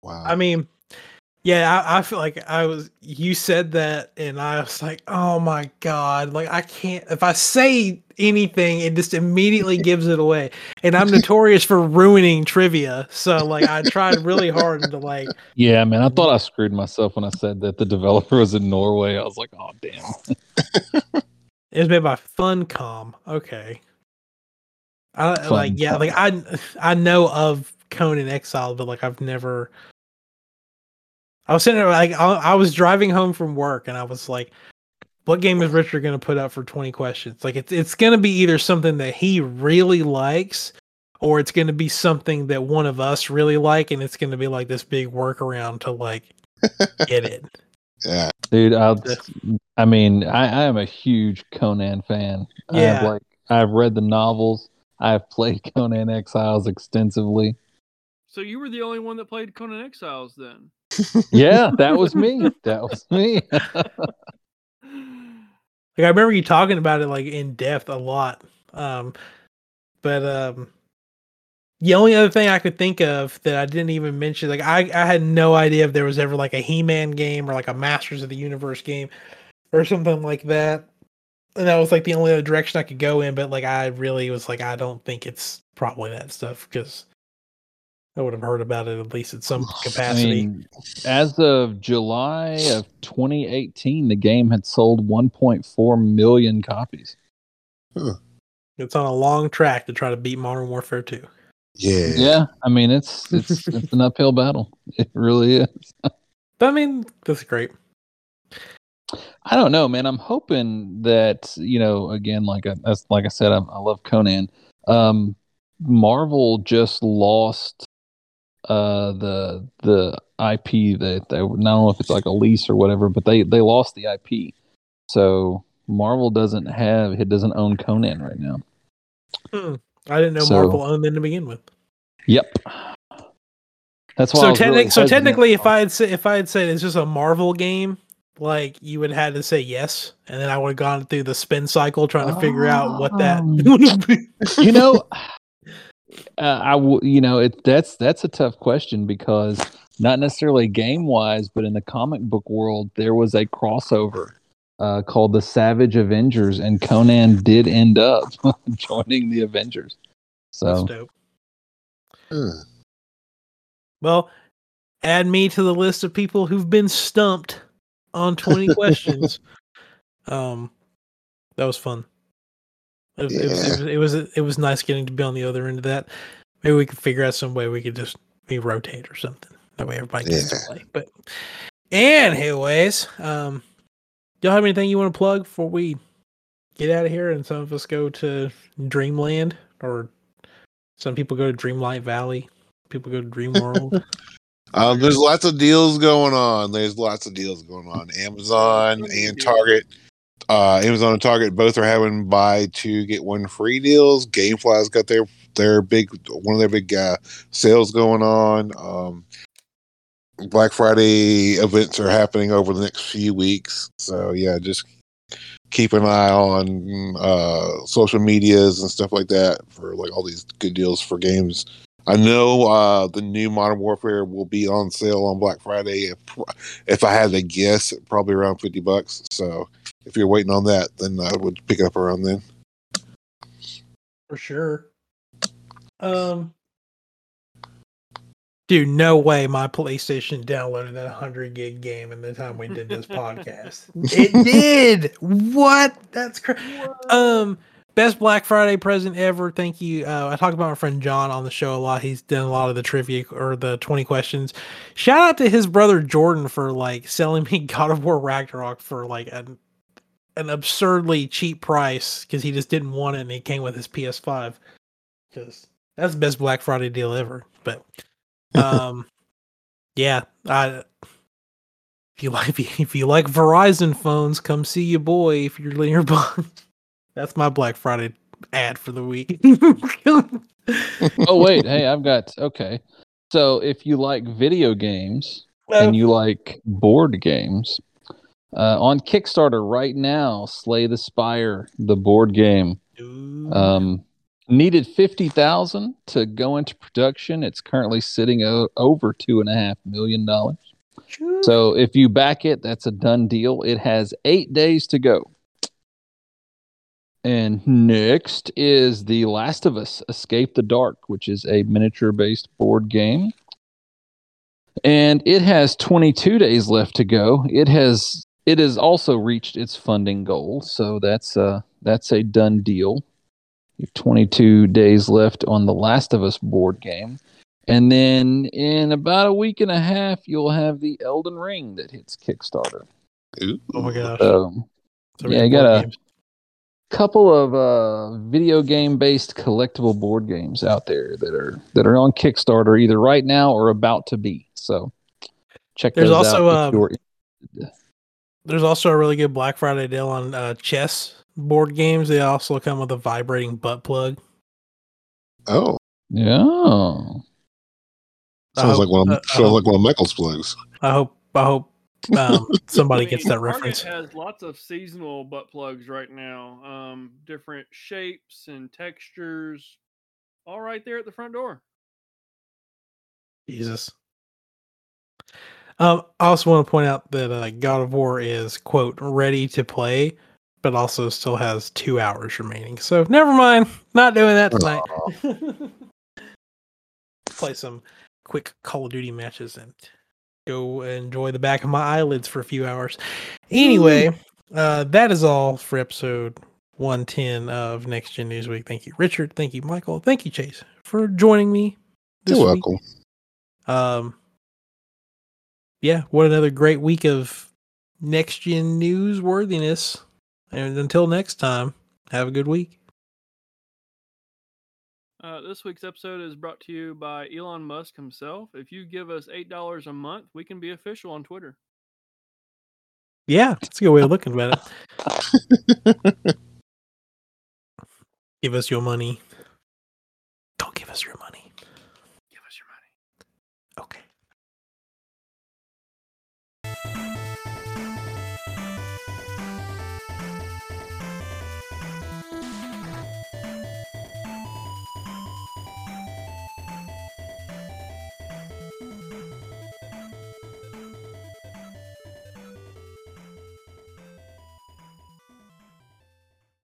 Wow. I mean. Yeah, I, I feel like I was, you said that, and I was like, oh my God, like I can't, if I say anything, it just immediately gives it away. And I'm notorious for ruining trivia. So like I tried really hard to like. Yeah, man, I thought I screwed myself when I said that the developer was in Norway. I was like, oh damn. It was made by Funcom. Okay. I Funcom. Like, yeah, like I, I know of Conan Exile, but like I've never. I was sitting there, like, I, I was driving home from work, and I was like, what game is Richard going to put up for twenty questions? Like, it's it's going to be either something that he really likes or it's going to be something that one of us really like, and it's going to be like this big workaround to like get it. Yeah, dude. I'll, I mean, I, I am a huge Conan fan. Yeah, I've, like I've read the novels. I've played Conan Exiles extensively. So you were the only one that played Conan Exiles, then? Yeah, that was me. That was me. Like I remember you talking about it like in depth a lot. Um, but um, the only other thing I could think of that I didn't even mention, like I, I had no idea if there was ever like a He-Man game or like a Masters of the Universe game or something like that. And that was like the only other direction I could go in. But like I really was like, I don't think it's probably that stuff because I would have heard about it at least in some capacity. I mean, as of July of twenty eighteen, the game had sold one point four million copies. Huh. It's on a long track to try to beat Modern Warfare two. Yeah. Yeah. I mean, it's it's it's an uphill battle. It really is. But I mean, that's great. I don't know, man. I'm hoping that, you know, again, like I, like I said, I, I love Conan. Um, Marvel just lost Uh, the the I P that they, I don't know if it's like a lease or whatever, but they, they lost the I P. So Marvel doesn't have it doesn't own Conan right now. Mm, I didn't know so, Marvel owned them to begin with. Yep. That's why. So, techni- really so technically, if I had say, if I had said it's just a Marvel game, like you would have had to say yes, and then I would have gone through the spin cycle trying to figure oh, out what that would be. You know. Uh, I w- you know it that's that's a tough question because not necessarily game wise, but in the comic book world, there was a crossover uh, called the Savage Avengers, and Conan did end up joining the Avengers. So, that's dope. Mm. Well, add me to the list of people who've been stumped on twenty questions. Um, that was fun. It, yeah. it, was, it, was, it was it was nice getting to be on the other end of that. Maybe we could figure out some way we could just we rotate or something. That way everybody gets yeah. to play. But anyways, um, y'all have anything you want to plug before we get out of here? And some of us go to Dreamland, or some people go to Dreamlight Valley. People go to Dream World. um, there's lots of deals going on. There's lots of deals going on. Amazon and Target. Uh, Amazon and Target both are having buy two get one free deals. Gamefly's got their their big one of their big uh, sales going on. Um, Black Friday events are happening over the next few weeks. So yeah, just keep an eye on uh, social medias and stuff like that for like all these good deals for games. I know uh, the new Modern Warfare will be on sale on Black Friday. If, if I had to guess, probably around fifty bucks. So. If you're waiting on that, then I would pick it up around then. For sure. Um, dude, no way my PlayStation downloaded that one hundred gig game in the time we did this podcast. It did! What? That's crazy. Um, best Black Friday present ever. Thank you. Uh, I talk about my friend John on the show a lot. He's done a lot of the trivia or the twenty questions. Shout out to his brother Jordan for like selling me God of War Ragnarok for like a an absurdly cheap price because he just didn't want it and he came with his P S five because that's the best Black Friday deal ever. But um yeah, I if you like if you like Verizon phones, come see your boy if you're nearby. That's my Black Friday ad for the week. Oh wait, hey, I've got okay. So if you like video games uh, and you like board games, Uh, on Kickstarter right now, Slay the Spire, the board game, um, needed fifty thousand to go into production. It's currently sitting o- over two and a half million dollars. So if you back it, that's a done deal. It has eight days to go. And next is The Last of Us: Escape the Dark, which is a miniature-based board game, and it has twenty-two days left to go. It has. It has also reached its funding goal, so that's a, that's a done deal. You have twenty-two days left on the Last of Us board game. And then in about a week and a half, you'll have the Elden Ring that hits Kickstarter. Ooh. Oh my gosh. Um, so yeah, you got a, couple of uh, video game-based collectible board games out there that are that are on Kickstarter either right now or about to be. So check there's those also, out. If um, you're there's also a really good Black Friday deal on uh, chess board games. They also come with a vibrating butt plug. Oh. Yeah. Sounds uh, like one of, uh, sounds uh, like one of Michael's plugs. I hope I hope um, somebody I mean, gets that Target reference. Has lots of seasonal butt plugs right now. Um, different shapes and textures, all right there at the front door. Jesus. Um, I also want to point out that uh, God of War is quote ready to play, but also still has two hours remaining. So never mind, not doing that tonight. Play some quick Call of Duty matches and go enjoy the back of my eyelids for a few hours. Anyway, uh, that is all for episode one ten of Next Gen News Week. Thank you, Richard. Thank you, Michael. Thank you, Chase, for joining me this You're week. Welcome. Um, yeah, what another great week of Next Gen News worthiness. And until next time, have a good week. Uh, this week's episode is brought to you by Elon Musk himself. If you give us eight dollars a month, we can be official on Twitter. Yeah, that's a good way of looking at it. Give us your money. Don't give us your money. Give us your money. Okay.